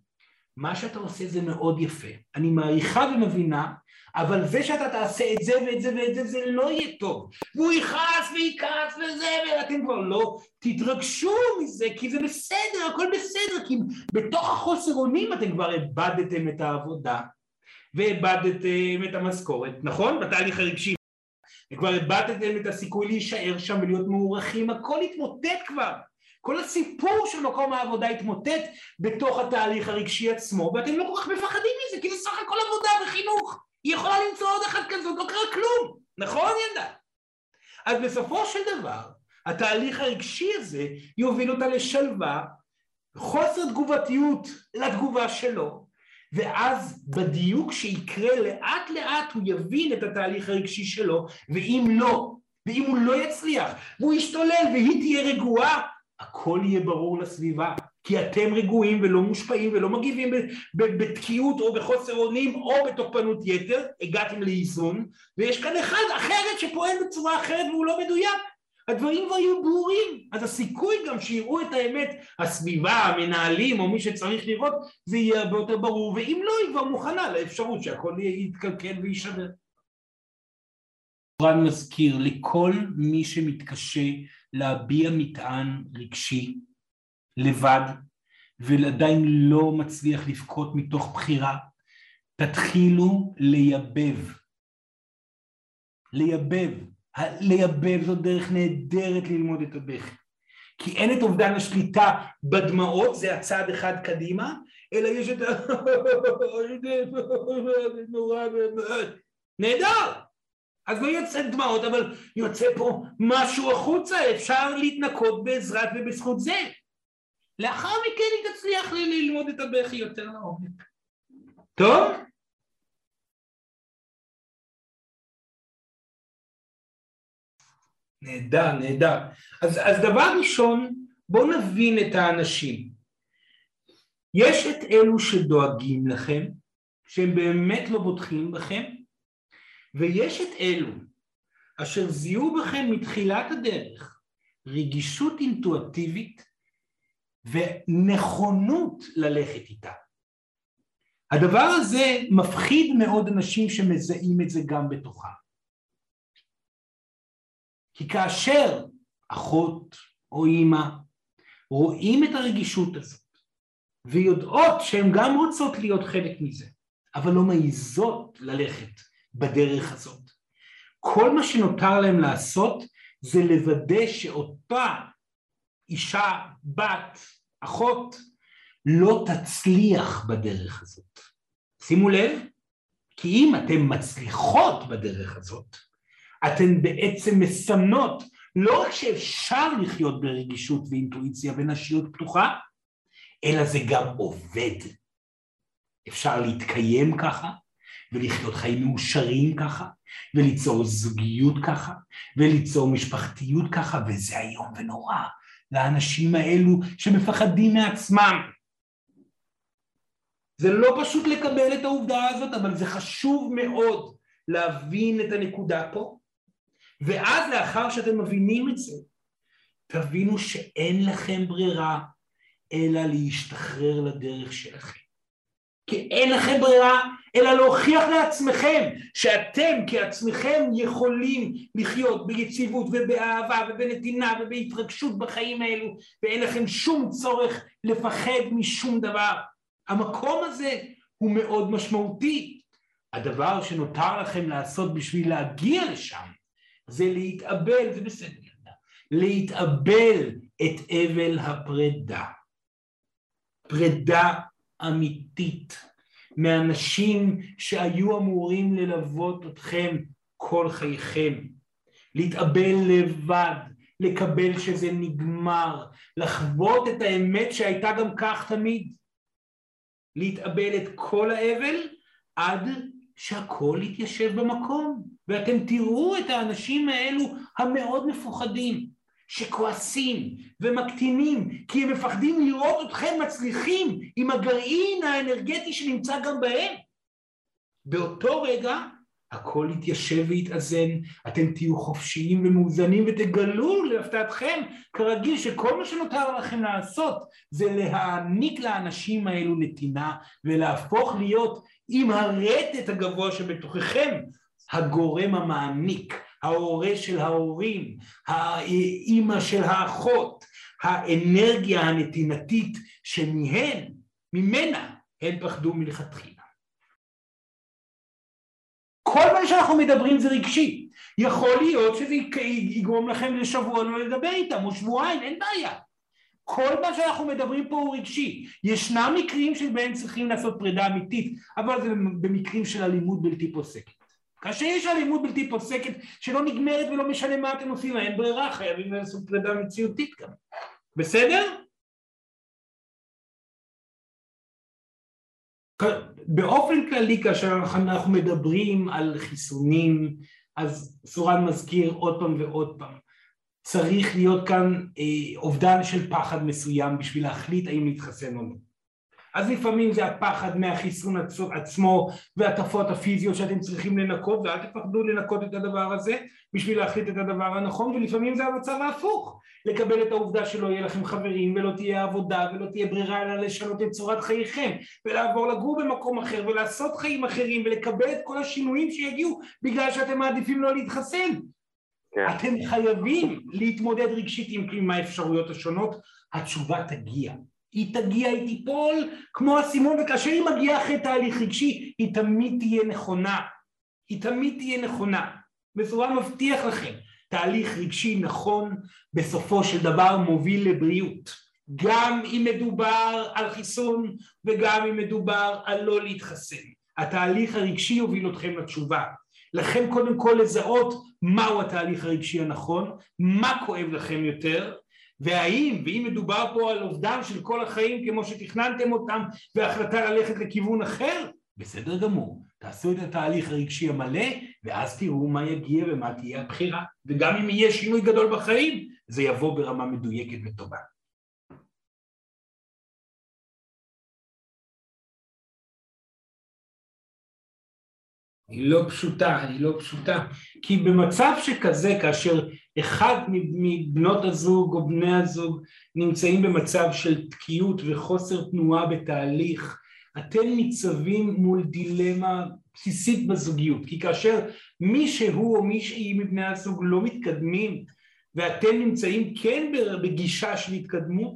מה שאתה עושה זה מאוד יפה, אני מעריכה ומבינה, אבל זה שאתה תעשה את זה ואת זה ואת זה, זה לא יהיה טוב. והוא יכעס ויקעס וזה, ואתם כבר לא תתרגשו מזה, כי זה בסדר, הכל בסדר, כי בתוך החוסר אונים אתם כבר איבדתם את העבודה, ואיבדתם את המשכורת, נכון? בתהליך הרגשי. כבר הבטתם את הסיכוי להישאר שם ולהיות מאורחים, הכל התמוטט כבר. כל הסיפור של מקום העבודה התמוטט בתוך התהליך הרגשי עצמו, ואתם לא כל כך מפחדים מזה, כי זה סך הכל עבודה וחינוך. היא יכולה למצוא עוד אחת כזאת, לא קרה כלום. נכון, ילדה? אז בסופו של דבר, התהליך הרגשי הזה יוביל אותה לשלווה, חוסר תגובתיות לתגובה שלו, ואז בדיוק שיקרה לאט לאט הוא יבין את התהליך הרגשי שלו, ואם לא, ואם הוא לא יצליח, והוא ישתולל והיא תהיה רגועה, הכל יהיה ברור לסביבה, כי אתם רגועים ולא מושפעים ולא מגיבים בתקיעות או בחוסר אונים או בתוקפנות יתר, הגעתם לאיזון, ויש כאן אחד אחרת שפועל בצורה אחרת והוא לא מדויק, הדברים כבר יהיו ברורים, אז הסיכוי גם שיראו את האמת, הסביבה, המנהלים או מי שצריך לראות, זה יהיה הרבה יותר ברור, ואם לא, היא כבר מוכנה לאפשרות שהכל יתקלקל וישבר. סורן מזכיר לכל מי שמתקשה להביע מטען רגשי לבד, ועדיין לא מצליח לבכות מתוך בחירה, תתחילו לייבב. לייבב. לייבב זו דרך נהדרת ללמוד את הבכי, כי אין את אובדן השליטה בדמעות, זה הצעד אחד קדימה, אלא יש את נהדר, אז לא יוצא דמעות, אבל יוצא פה משהו החוצה, אפשר להתנקות בעזרת ובזכות זה. לאחר מכן היא תצליח ללמוד את הבכי יותר לעומק. טוב? נהדר, נהדר. אז, אז דבר ראשון, בואו נבין את האנשים. יש את אלו שדואגים לכם, שהם באמת לא בוטחים בכם, ויש את אלו אשר זיהו בכם מתחילת הדרך רגישות אינטואיטיבית ונכונות ללכת איתה. הדבר הזה מפחיד מאוד אנשים שמזהים את זה גם בתוכה. כי כאשר אחות או אמא רואים את הרגישות הזאת ויודעות שהן גם רוצות להיות חלק מזה, אבל לא מעיזות ללכת בדרך הזאת, כל מה שנותר להם לעשות זה לוודא שאותה אישה, בת, אחות, לא תצליח בדרך הזאת. שימו לב, כי אם אתן מצליחות בדרך הזאת, אתן בעצם מסמנות, לא רק שאפשר לחיות ברגישות ואינטואיציה ונשיות פתוחה, אלא זה גם עובד. אפשר להתקיים ככה, ולחיות חיים מאושרים ככה, וליצור זוגיות ככה, וליצור משפחתיות ככה, וזה היום ונורא לאנשים האלו שמפחדים מעצמם. זה לא פשוט לקבל את העובדה הזאת, אבל זה חשוב מאוד להבין את הנקודה פה, ואז לאחר שאתם מבינים את זה, תבינו שאין לכם ברירה, אלא להשתחרר לדרך שלכם. כי אין לכם ברירה, אלא להוכיח לעצמכם, שאתם כעצמכם יכולים לחיות ביציבות ובאהבה ובנתינה ובהתרגשות בחיים האלו, ואין לכם שום צורך לפחד משום דבר. המקום הזה הוא מאוד משמעותי. הדבר שנותר לכם לעשות בשביל להגיע לשם, זה להתאבל, זה בסדר, להתאבל את אבל הפרידה. פרידה אמיתית מאנשים שהיו אמורים ללוות אתכם כל חייכם. להתאבל לבד, לקבל שזה נגמר, לחוות את האמת שהייתה גם כך תמיד. להתאבל את כל האבל עד שהכל יתיישב במקום. ואתם תראו את האנשים האלו המאוד מפוחדים, שכועסים ומקטינים, כי הם מפחדים לראות אתכם מצליחים עם הגרעין האנרגטי שנמצא גם בהם. באותו רגע הכל יתיישב ויתאזן, אתם תהיו חופשיים ומאוזנים ותגלו להפתעתכם כרגיל שכל מה שנותר לכם לעשות זה להעניק לאנשים האלו נתינה ולהפוך להיות עם הרטט הגבוה שבתוככם, הגורם המעניק, ההורה של ההורים, האמא של האחות, האנרגיה הנתינתית שמהן, ממנה, הן פחדו מלכתחילה. כל מה שאנחנו מדברים זה רגשי. יכול להיות שזה יגרום לכם לשבוע לא לדבר איתם, או שבועיים, אין בעיה. כל מה שאנחנו מדברים פה הוא רגשי. ישנם מקרים שבהם צריכים לעשות פרידה אמיתית, אבל זה במקרים של אלימות בלתי פוסקת. כאשר יש אלימות בלתי פוסקת שלא נגמרת ולא משנה מה אתם עושים, אין ברירה, חייבים לעשות פרידה מציאותית גם. בסדר? באופן כללי, כאשר אנחנו מדברים על חיסונים, אז סורן מזכיר עוד פעם ועוד פעם, צריך להיות כאן אה, אובדן של פחד מסוים בשביל להחליט האם להתחסן או לא. אז לפעמים זה הפחד מהחיסון עצמו והטפות הפיזיות שאתם צריכים לנקות, ואל תפחדו לנקות את הדבר הזה בשביל להחליט את הדבר הנכון, ולפעמים זה המצב ההפוך, לקבל את העובדה שלא יהיה לכם חברים ולא תהיה עבודה ולא תהיה ברירה אלא לשנות את צורת חייכם ולעבור לגור במקום אחר ולעשות חיים אחרים ולקבל את כל השינויים שיגיעו בגלל שאתם מעדיפים לא להתחסן. אתם חייבים להתמודד רגשית עם כלים האפשרויות השונות, התשובה תגיע. היא תגיע, היא תיפול כמו הסימון, וכאשר היא מגיעה אחרי תהליך רגשי, היא תמיד תהיה נכונה. היא תמיד תהיה נכונה. בסורן מבטיח לכם, תהליך רגשי נכון, בסופו של דבר מוביל לבריאות. גם אם מדובר על חיסון, וגם אם מדובר על לא להתחסן. התהליך הרגשי יוביל אתכם לתשובה. לכם קודם כל לזהות מהו התהליך הרגשי הנכון, מה כואב לכם יותר, והאם, ואם מדובר פה על אובדן של כל החיים כמו שתכננתם אותם והחלטה ללכת לכיוון אחר, בסדר גמור, תעשו את התהליך הרגשי המלא ואז תראו מה יגיע ומה תהיה הבחירה, וגם אם יהיה שינוי גדול בחיים זה יבוא ברמה מדויקת וטובה. היא לא פשוטה, היא לא פשוטה, כי במצב שכזה, כאשר אחד מבנות הזוג או בני הזוג נמצאים במצב של תקיעות וחוסר תנועה בתהליך, אתם ניצבים מול דילמה בסיסית בזוגיות, כי כאשר מישהו או מישהי מבני הזוג לא מתקדמים, ואתם נמצאים כן בגישה של התקדמות,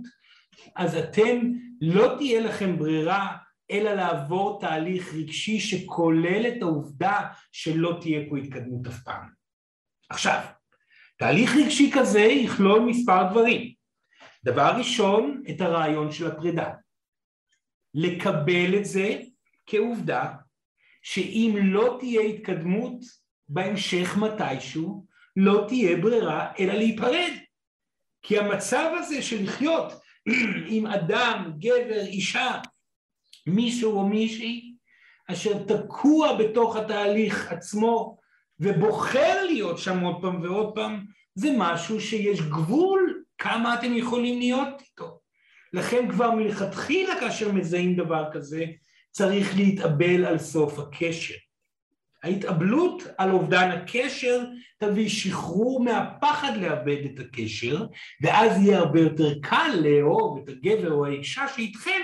אז אתם לא תהיה לכם ברירה, אלא לעבור תהליך רגשי שכולל את העובדה שלא תהיה פה התקדמות אף פעם. עכשיו, תהליך רגשי כזה יכלול מספר דברים. דבר ראשון, את הרעיון של הפרידה. לקבל את זה כעובדה, שאם לא תהיה התקדמות בהמשך מתישהו, לא תהיה ברירה אלא להיפרד. כי המצב הזה של לחיות עם אדם, גבר, אישה, מישהו או מישהי, אשר תקוע בתוך התהליך עצמו ובוחר להיות שם עוד פעם ועוד פעם, זה משהו שיש גבול כמה אתם יכולים להיות איתו. לכן כבר מלכתחילה כאשר מזהים דבר כזה, צריך להתאבל על סוף הקשר. ההתאבלות על אובדן הקשר תביא שחרור מהפחד לאבד את הקשר, ואז יהיה הרבה יותר קל לאהוב את הגבר או האישה שאיתכם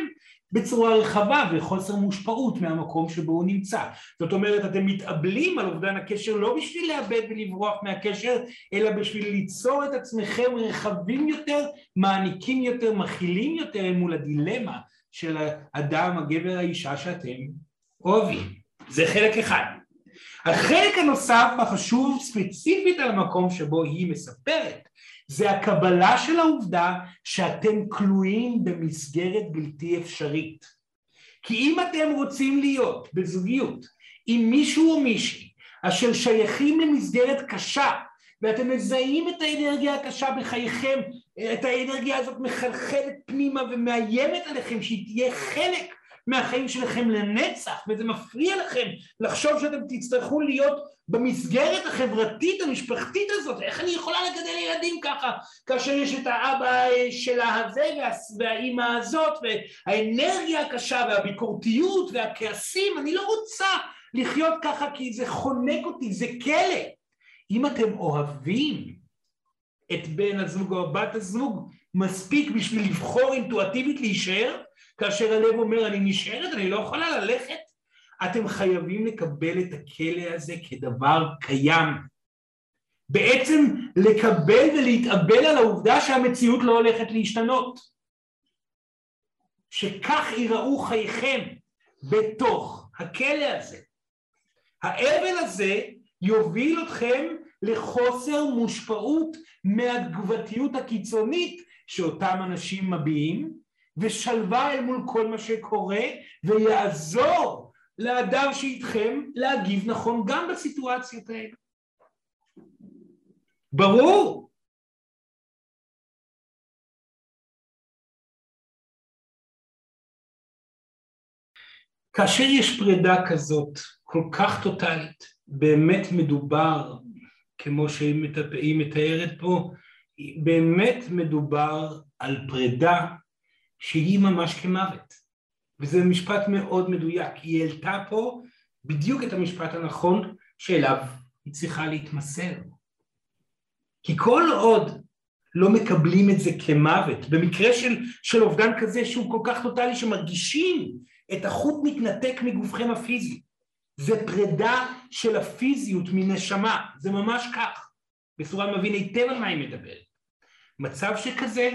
בצורה רחבה וחוסר מושפעות מהמקום שבו הוא נמצא. זאת אומרת, אתם מתאבלים על אובדן הקשר לא בשביל לאבד ולברוח מהקשר, אלא בשביל ליצור את עצמכם רחבים יותר, מעניקים יותר, מכילים יותר מול הדילמה של האדם, הגבר, האישה שאתם אוהבים. זה חלק אחד. החלק הנוסף החשוב ספציפית על המקום שבו היא מספרת, זה הקבלה של העובדה שאתם כלואים במסגרת בלתי אפשרית. כי אם אתם רוצים להיות בזוגיות עם מישהו או מישהי אשר שייכים למסגרת קשה, ואתם מזהים את האנרגיה הקשה בחייכם, את האנרגיה הזאת מחלחלת פנימה ומאיימת עליכם שהיא תהיה חלק מהחיים שלכם לנצח, וזה מפריע לכם לחשוב שאתם תצטרכו להיות במסגרת החברתית המשפחתית הזאת. איך אני יכולה לגדל ילדים ככה, כאשר יש את האבא שלה הזה והאימא הזאת, והאנרגיה הקשה והביקורתיות והכעסים, אני לא רוצה לחיות ככה כי זה חונק אותי, זה כלא. אם אתם אוהבים את בן הזוג או בת הזוג, מספיק בשביל לבחור אינטואטיבית להישאר, כאשר הלב אומר אני נשארת, אני לא יכולה ללכת, אתם חייבים לקבל את הכלא הזה כדבר קיים. בעצם לקבל ולהתאבל על העובדה שהמציאות לא הולכת להשתנות. שכך ייראו חייכם בתוך הכלא הזה. האבל הזה יוביל אתכם לחוסר מושפעות מהתגובתיות הקיצונית שאותם אנשים מביעים, ושלווה אל מול כל מה שקורה, ויעזור לאדם שאיתכם להגיב נכון גם בסיטואציות האלה. ברור? כאשר יש פרידה כזאת כל כך טוטלית, באמת מדובר, כמו שהיא מתארת פה, באמת מדובר על פרידה שהיא ממש כמוות. וזה משפט מאוד מדויק, היא העלתה פה בדיוק את המשפט הנכון שאליו היא צריכה להתמסר. כי כל עוד לא מקבלים את זה כמוות, במקרה של, של אובדן כזה שהוא כל כך טוטלי שמרגישים את החוט מתנתק מגופכם הפיזי, זה פרידה של הפיזיות מנשמה, זה ממש כך, בסורן מבין היטב על מה היא מדברת. מצב שכזה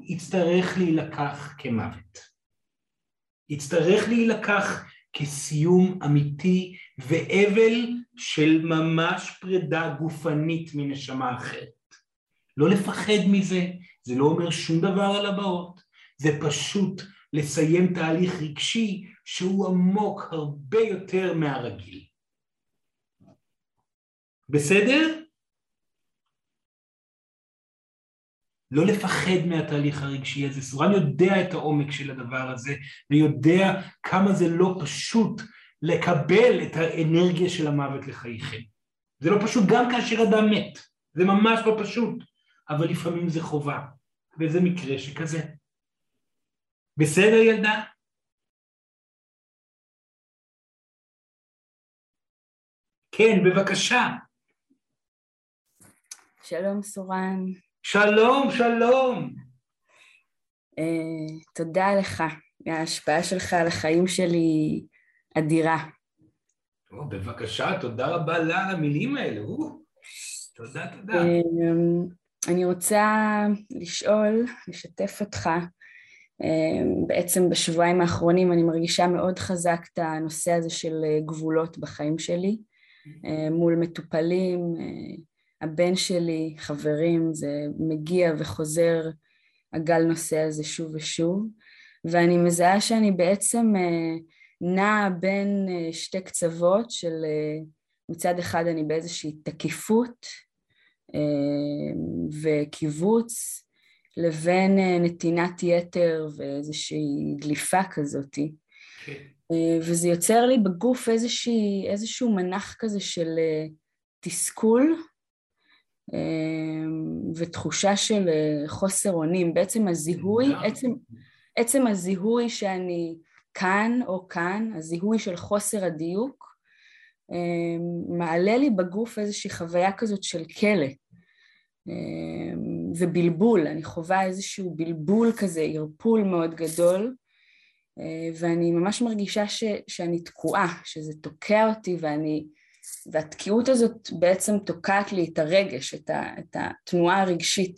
יצטרך להילקח כמוות. יצטרך להילקח כסיום אמיתי ואבל של ממש פרידה גופנית מנשמה אחרת. לא לפחד מזה, זה לא אומר שום דבר על הבאות, זה פשוט לסיים תהליך רגשי שהוא עמוק הרבה יותר מהרגיל. בסדר? לא לפחד מהתהליך הרגשי הזה, סורן יודע את העומק של הדבר הזה, ויודע כמה זה לא פשוט לקבל את האנרגיה של המוות לחייכם. זה לא פשוט גם כאשר אדם מת, זה ממש לא פשוט, אבל לפעמים זה חובה, וזה מקרה שכזה. בסדר ילדה? כן, בבקשה. שלום סורן. שלום, שלום. Uh, תודה לך. ההשפעה שלך על החיים שלי אדירה. Oh, בבקשה, תודה רבה לה על המילים האלו. תודה, תודה. Uh, אני רוצה לשאול, לשתף אותך. Uh, בעצם בשבועיים האחרונים אני מרגישה מאוד חזק את הנושא הזה של גבולות בחיים שלי, uh, מול מטופלים, uh, הבן שלי, חברים, זה מגיע וחוזר הגל נושא הזה שוב ושוב, ואני מזהה שאני בעצם נע בין שתי קצוות של מצד אחד אני באיזושהי תקיפות וקיבוץ, לבין נתינת יתר ואיזושהי דליפה כזאת. וזה יוצר לי בגוף איזשהו מנח כזה של תסכול, ותחושה של חוסר אונים. בעצם הזיהוי, עצם, עצם הזיהוי שאני כאן או כאן, הזיהוי של חוסר הדיוק, מעלה לי בגוף איזושהי חוויה כזאת של כלא. ובלבול, אני חווה איזשהו בלבול כזה, ערפול מאוד גדול, ואני ממש מרגישה ש, שאני תקועה, שזה תוקע אותי, ואני, והתקיעות הזאת בעצם תוקעת לי את הרגש, את, ה, את התנועה הרגשית.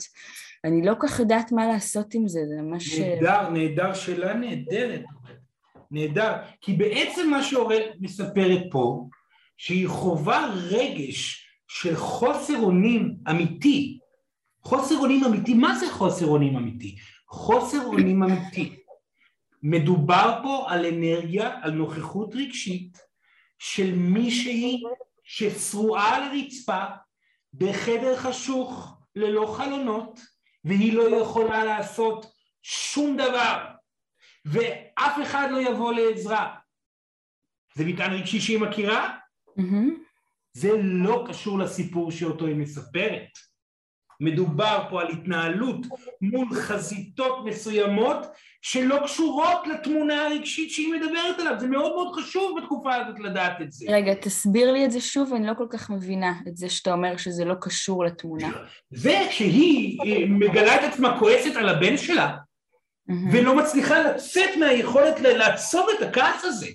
אני לא כך יודעת מה לעשות עם זה, זה ממש... נהדר, נהדר, שאלה נהדרת. נהדר, כי בעצם מה שאורן מספרת פה, שהיא חווה רגש של חוסר אונים אמיתי, חוסר אונים אמיתי, מה זה חוסר אונים אמיתי? חוסר אונים אמיתי. מדובר פה על אנרגיה, על נוכחות רגשית, של מישהי שצרועה על הרצפה, בחדר חשוך, ללא חלונות, והיא לא יכולה לעשות שום דבר, ואף אחד לא יבוא לעזרה. זה מטען רגשי שהיא מכירה? זה לא קשור לסיפור שאותו היא מספרת. מדובר פה על התנהלות מול חזיתות מסוימות שלא קשורות לתמונה הרגשית שהיא מדברת עליו. זה מאוד מאוד חשוב בתקופה הזאת לדעת את זה. רגע, תסביר לי את זה שוב, אני לא כל כך מבינה את זה שאתה אומר שזה לא קשור לתמונה. זה שהיא מגלה את עצמה כועסת על הבן שלה, ולא מצליחה לצאת מהיכולת לעצור את הכעס הזה.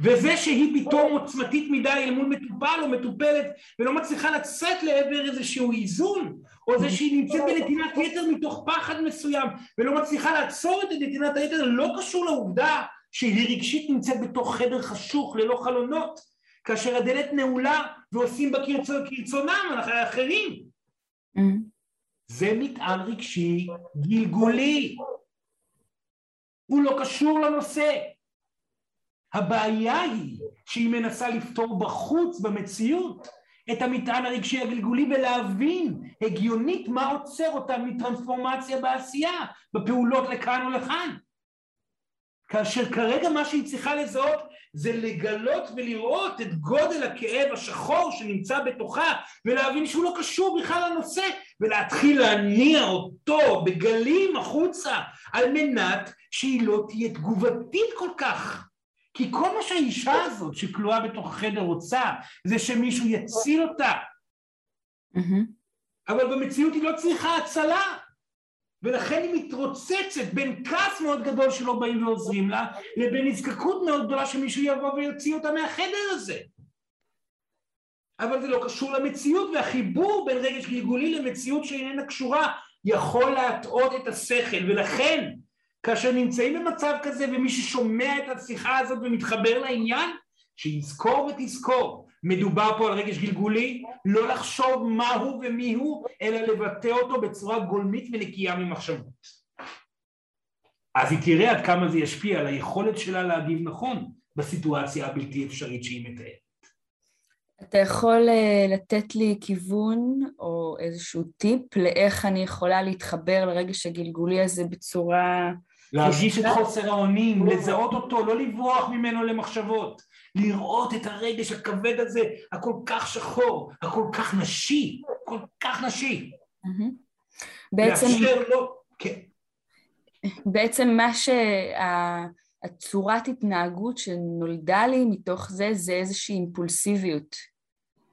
וזה שהיא פתאום עוצמתית מדי אל מול מטופל או מטופלת, ולא מצליחה לצאת לעבר איזשהו איזון, או זה שהיא נמצאת בנתינת יתר מתוך פחד מסוים, ולא מצליחה לעצור את נתינת היתר, לא קשור לעובדה שהיא רגשית נמצאת בתוך חדר חשוך ללא חלונות, כאשר הדלת נעולה ועושים בה כרצונם אחרים. זה מטען רגשי גלגולי. הוא לא קשור לנושא. הבעיה היא שהיא מנסה לפתור בחוץ, במציאות, את המטען הרגשי הגלגולי ולהבין הגיונית מה עוצר אותה מטרנספורמציה בעשייה, בפעולות לכאן ולכאן. כאשר כרגע מה שהיא צריכה לזהות זה לגלות ולראות את גודל הכאב השחור שנמצא בתוכה, ולהבין שהוא לא קשור בכלל לנושא, ולהתחיל להניע אותו בגלים החוצה, על מנת שהיא לא תהיה תגובתית כל כך. כי כל מה שהאישה הזאת שכלואה בתוך החדר רוצה, זה שמישהו יציל אותה. Mm-hmm. אבל במציאות היא לא צריכה הצלה, ולכן היא מתרוצצת בין כעס מאוד גדול שלא באים ועוזרים לה, לבין נזקקות מאוד גדולה שמישהו יבוא ויוציא אותה מהחדר הזה. אבל זה לא קשור למציאות, והחיבור בין רגש גלגולי למציאות שאיננה קשורה, יכול להטעות את השכל, ולכן... כאשר נמצאים במצב כזה ומי ששומע את השיחה הזאת ומתחבר לעניין, שיזכור ותזכור. מדובר פה על רגש גלגולי, לא לחשוב מהו ומיהו, אלא לבטא אותו בצורה גולמית ונקייה ממחשבות. אז היא תראה עד כמה זה ישפיע על היכולת שלה להגיב נכון בסיטואציה הבלתי אפשרית שהיא מתארת. אתה יכול לתת לי כיוון או איזשהו טיפ לאיך אני יכולה להתחבר לרגש הגלגולי הזה בצורה... להרגיש את חוסר האונים, לזהות אותו, לא לברוח ממנו למחשבות, לראות את הרגש הכבד הזה, הכל כך שחור, הכל כך נשי, כל כך נשי. בעצם... לאפשר לו... כן. בעצם מה שה... הצורת התנהגות שנולדה לי מתוך זה, זה איזושהי אימפולסיביות.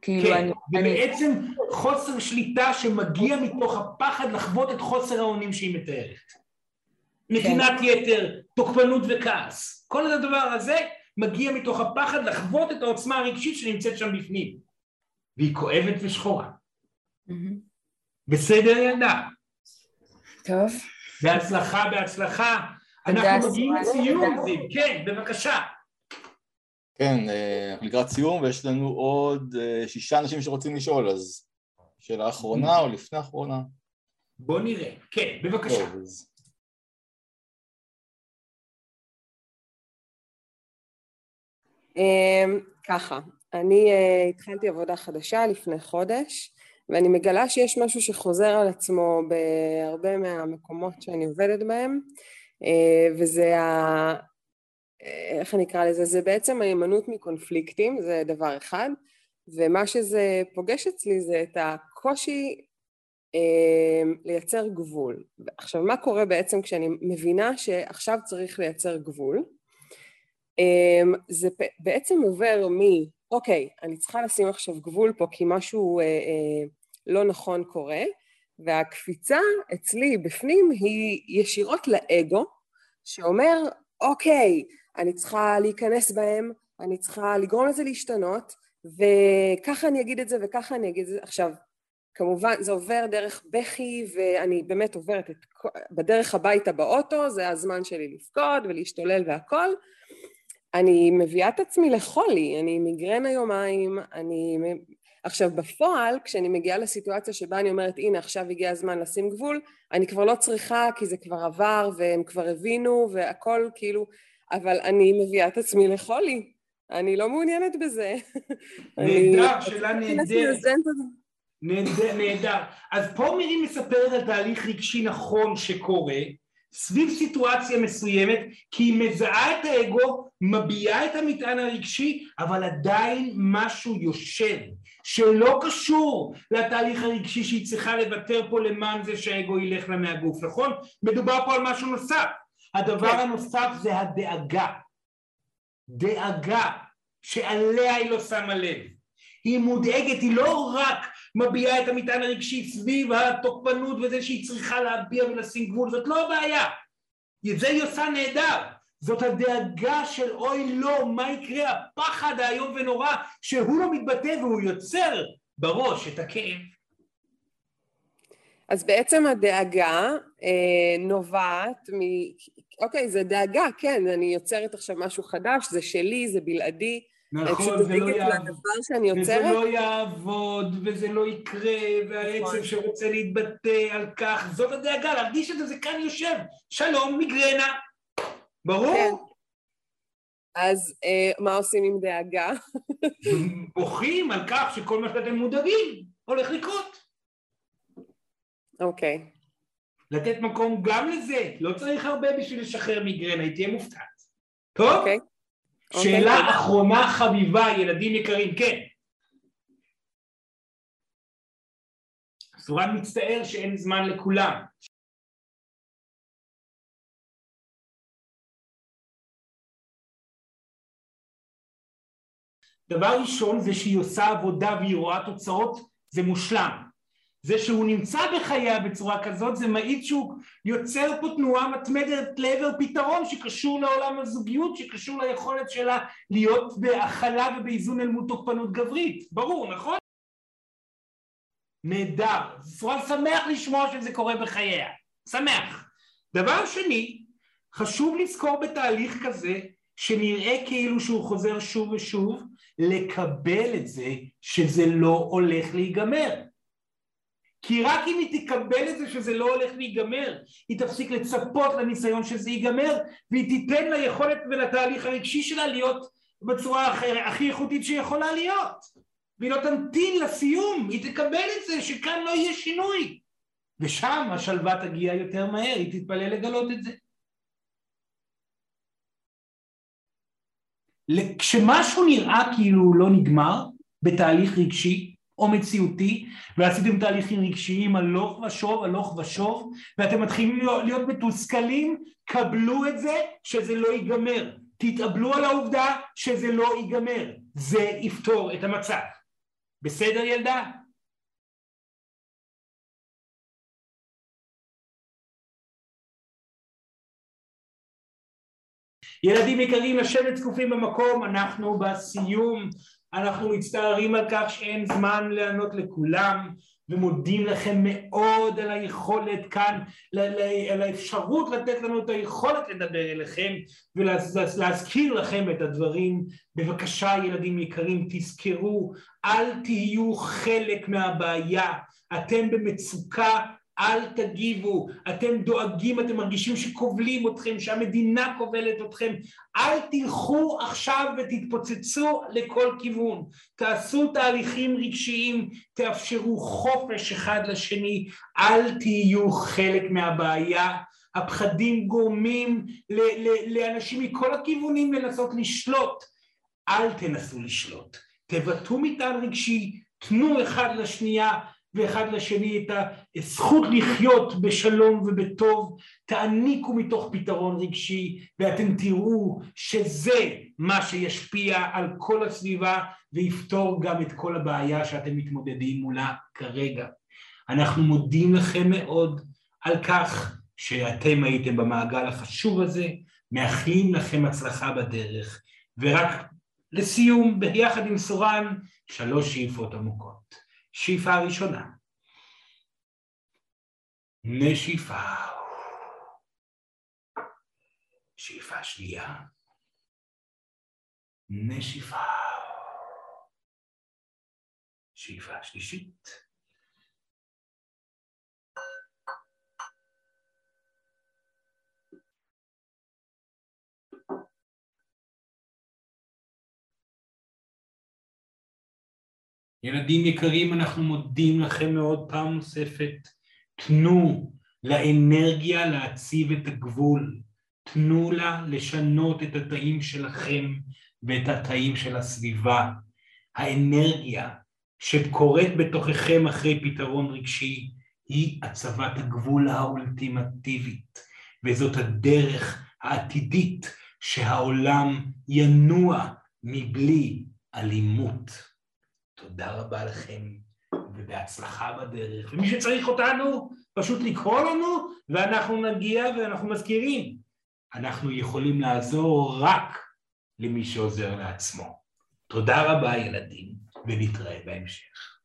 כאילו כן, אני... ובעצם אני... חוסר שליטה שמגיע מתוך הפחד לחוות את חוסר האונים שהיא מתארת. כן. נתינת יתר, תוקפנות וכעס. כל הדבר הזה מגיע מתוך הפחד לחוות את העוצמה הרגשית שנמצאת שם בפנים. והיא כואבת ושחורה. Mm-hmm. בסדר ילדה. טוב. בהצלחה, בהצלחה. אנחנו מגיעים לסיום, זיו, כן, בבקשה. כן, אנחנו לקראת סיום, ויש לנו עוד שישה אנשים שרוצים לשאול, אז שאלה אחרונה או לפני אחרונה? בוא נראה, כן, בבקשה. ככה, אני התחלתי עבודה חדשה לפני חודש, ואני מגלה שיש משהו שחוזר על עצמו בהרבה מהמקומות שאני עובדת בהם, וזה ה... איך נקרא לזה? זה בעצם הימנעות מקונפליקטים, זה דבר אחד, ומה שזה פוגש אצלי זה את הקושי לייצר גבול. עכשיו, מה קורה בעצם כשאני מבינה שעכשיו צריך לייצר גבול? זה בעצם עובר מ, אוקיי, אני צריכה לשים עכשיו גבול פה כי משהו לא נכון קורה, והקפיצה אצלי בפנים היא ישירות לאגו, שאומר, אוקיי, אני צריכה להיכנס בהם, אני צריכה לגרום לזה להשתנות, וככה אני אגיד את זה וככה אני אגיד את זה. עכשיו, כמובן, זה עובר דרך בכי, ואני באמת עוברת את, בדרך הביתה באוטו, זה הזמן שלי לפקוד ולהשתולל והכל. אני מביאה את עצמי לחולי, אני מיגרנה יומיים, אני... עכשיו, בפועל, כשאני מגיעה לסיטואציה שבה אני אומרת, הנה, עכשיו הגיע הזמן לשים גבול, אני כבר לא צריכה, כי זה כבר עבר, והם כבר הבינו, והכל כאילו, אבל אני מביאה את עצמי לחולי, אני לא מעוניינת בזה. נהדר, שאלה נהדרת. נהדר. אז פה מירי מספרת על תהליך רגשי נכון שקורה, סביב סיטואציה מסוימת, כי היא מזהה את האגו, מביעה את המטען הרגשי, אבל עדיין משהו יושב, שלא קשור לתהליך הרגשי שהיא צריכה לוותר פה למען זה שהאגו ילך לה מהגוף, נכון? מדובר פה על משהו נוסף. הדבר הנוסף זה הדאגה. דאגה שעליה היא לא שמה לב. היא מודאגת, היא לא רק מביעה את המטען הרגשי סביב התוקפנות וזה שהיא צריכה להביע ולשים גבול, זאת לא הבעיה. את זה היא עושה נהדר. זאת הדאגה של אוי לא, מה יקרה, הפחד האיום ונורא, שהוא לא מתבטא והוא יוצר בראש את הכאב. אז בעצם הדאגה אה, נובעת מ... אוקיי, זה דאגה, כן, אני יוצרת עכשיו משהו חדש, זה שלי, זה בלעדי, נכון, זה לא יעבוד, וזה לא יעבוד, וזה לא יקרה, והעצב שרוצה להתבטא על כך, זאת הדאגה, להרגיש את זה, זה כאן יושב, שלום, מיגרנה, ברור? אז מה עושים עם דאגה? בוכים על כך שכל מה שאתם מודאגים הולך לקרות. אוקיי. לתת מקום גם לזה, לא צריך הרבה בשביל לשחרר מיגרנה, היא תהיה מופתעת. טוב? אוקיי. שאלה אחרונה חביבה, ילדים יקרים, כן. סורן מצטער שאין זמן לכולם. דבר ראשון זה שהיא עושה עבודה והיא רואה תוצאות, זה מושלם. זה שהוא נמצא בחייה בצורה כזאת, זה מעיד שהוא יוצר פה תנועה מתמדת לעבר פתרון שקשור לעולם הזוגיות, שקשור ליכולת שלה להיות בהכלה ובאיזון אל מול תוקפנות גברית. ברור, נכון? נהדר. סורן שמח לשמוע שזה קורה בחייה. שמח. דבר שני, חשוב לזכור בתהליך כזה, שנראה כאילו שהוא חוזר שוב ושוב, לקבל את זה שזה לא הולך להיגמר. כי רק אם היא תקבל את זה שזה לא הולך להיגמר, היא תפסיק לצפות לניסיון שזה ייגמר, והיא תיתן ליכולת ולתהליך הרגשי שלה להיות בצורה הכי איכותית שיכולה להיות. והיא לא תמתין לסיום, היא תקבל את זה שכאן לא יהיה שינוי. ושם השלווה תגיע יותר מהר, היא תתפלא לגלות את זה. כשמשהו נראה כאילו לא נגמר בתהליך רגשי, או מציאותי, ועשיתם תהליכים רגשיים הלוך ושוב, הלוך ושוב, ואתם מתחילים להיות מתוסכלים, קבלו את זה שזה לא ייגמר. תתאבלו על העובדה שזה לא ייגמר. זה יפתור את המצב. בסדר, ילדה? ילדים יקרים, לשבת זקופים במקום, אנחנו בסיום. אנחנו מצטערים על כך שאין זמן לענות לכולם, ומודים לכם מאוד על היכולת כאן, על האפשרות לתת לנו את היכולת לדבר אליכם, ולהזכיר לכם את הדברים. בבקשה, ילדים יקרים, תזכרו, אל תהיו חלק מהבעיה. אתם במצוקה אל תגיבו, אתם דואגים, אתם מרגישים שכובלים אתכם, שהמדינה כובלת אתכם, אל תלכו עכשיו ותתפוצצו לכל כיוון, תעשו תהליכים רגשיים, תאפשרו חופש אחד לשני, אל תהיו חלק מהבעיה, הפחדים גורמים ל- ל- לאנשים מכל הכיוונים לנסות לשלוט, אל תנסו לשלוט, תבטאו מטען רגשי, תנו אחד לשנייה, ואחד לשני את הזכות לחיות בשלום ובטוב, תעניקו מתוך פתרון רגשי, ואתם תראו שזה מה שישפיע על כל הסביבה, ויפתור גם את כל הבעיה שאתם מתמודדים מולה כרגע. אנחנו מודים לכם מאוד על כך שאתם הייתם במעגל החשוב הזה, מאחלים לכם הצלחה בדרך, ורק לסיום, ביחד עם סורן, שלוש שאיפות עמוקות. שאיפה הראשונה, נשיפה, שאיפה שנייה, נשיפה, שאיפה שלישית, ילדים יקרים, אנחנו מודים לכם מאוד פעם נוספת, תנו לאנרגיה להציב את הגבול, תנו לה לשנות את התאים שלכם ואת התאים של הסביבה. האנרגיה שקורית בתוככם אחרי פתרון רגשי היא הצבת הגבול האולטימטיבית, וזאת הדרך העתידית שהעולם ינוע מבלי אלימות. תודה רבה לכם, ובהצלחה בדרך. ומי שצריך אותנו, פשוט לקרוא לנו, ואנחנו נגיע ואנחנו מזכירים. אנחנו יכולים לעזור רק למי שעוזר לעצמו. תודה רבה ילדים, ונתראה בהמשך.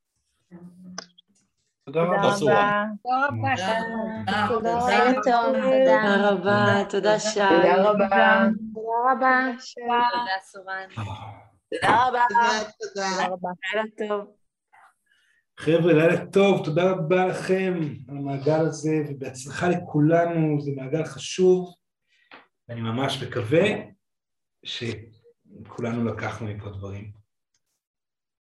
תודה רבה. תודה רבה. תודה רבה. תודה שי. תודה רבה. תודה רבה. תודה סורן. תודה רבה. תודה רבה. לילה טוב. חבר'ה, לילה טוב, תודה רבה לכם על המעגל הזה, ובהצלחה לכולנו, זה מעגל חשוב, ואני ממש מקווה שכולנו לקחנו מפה דברים.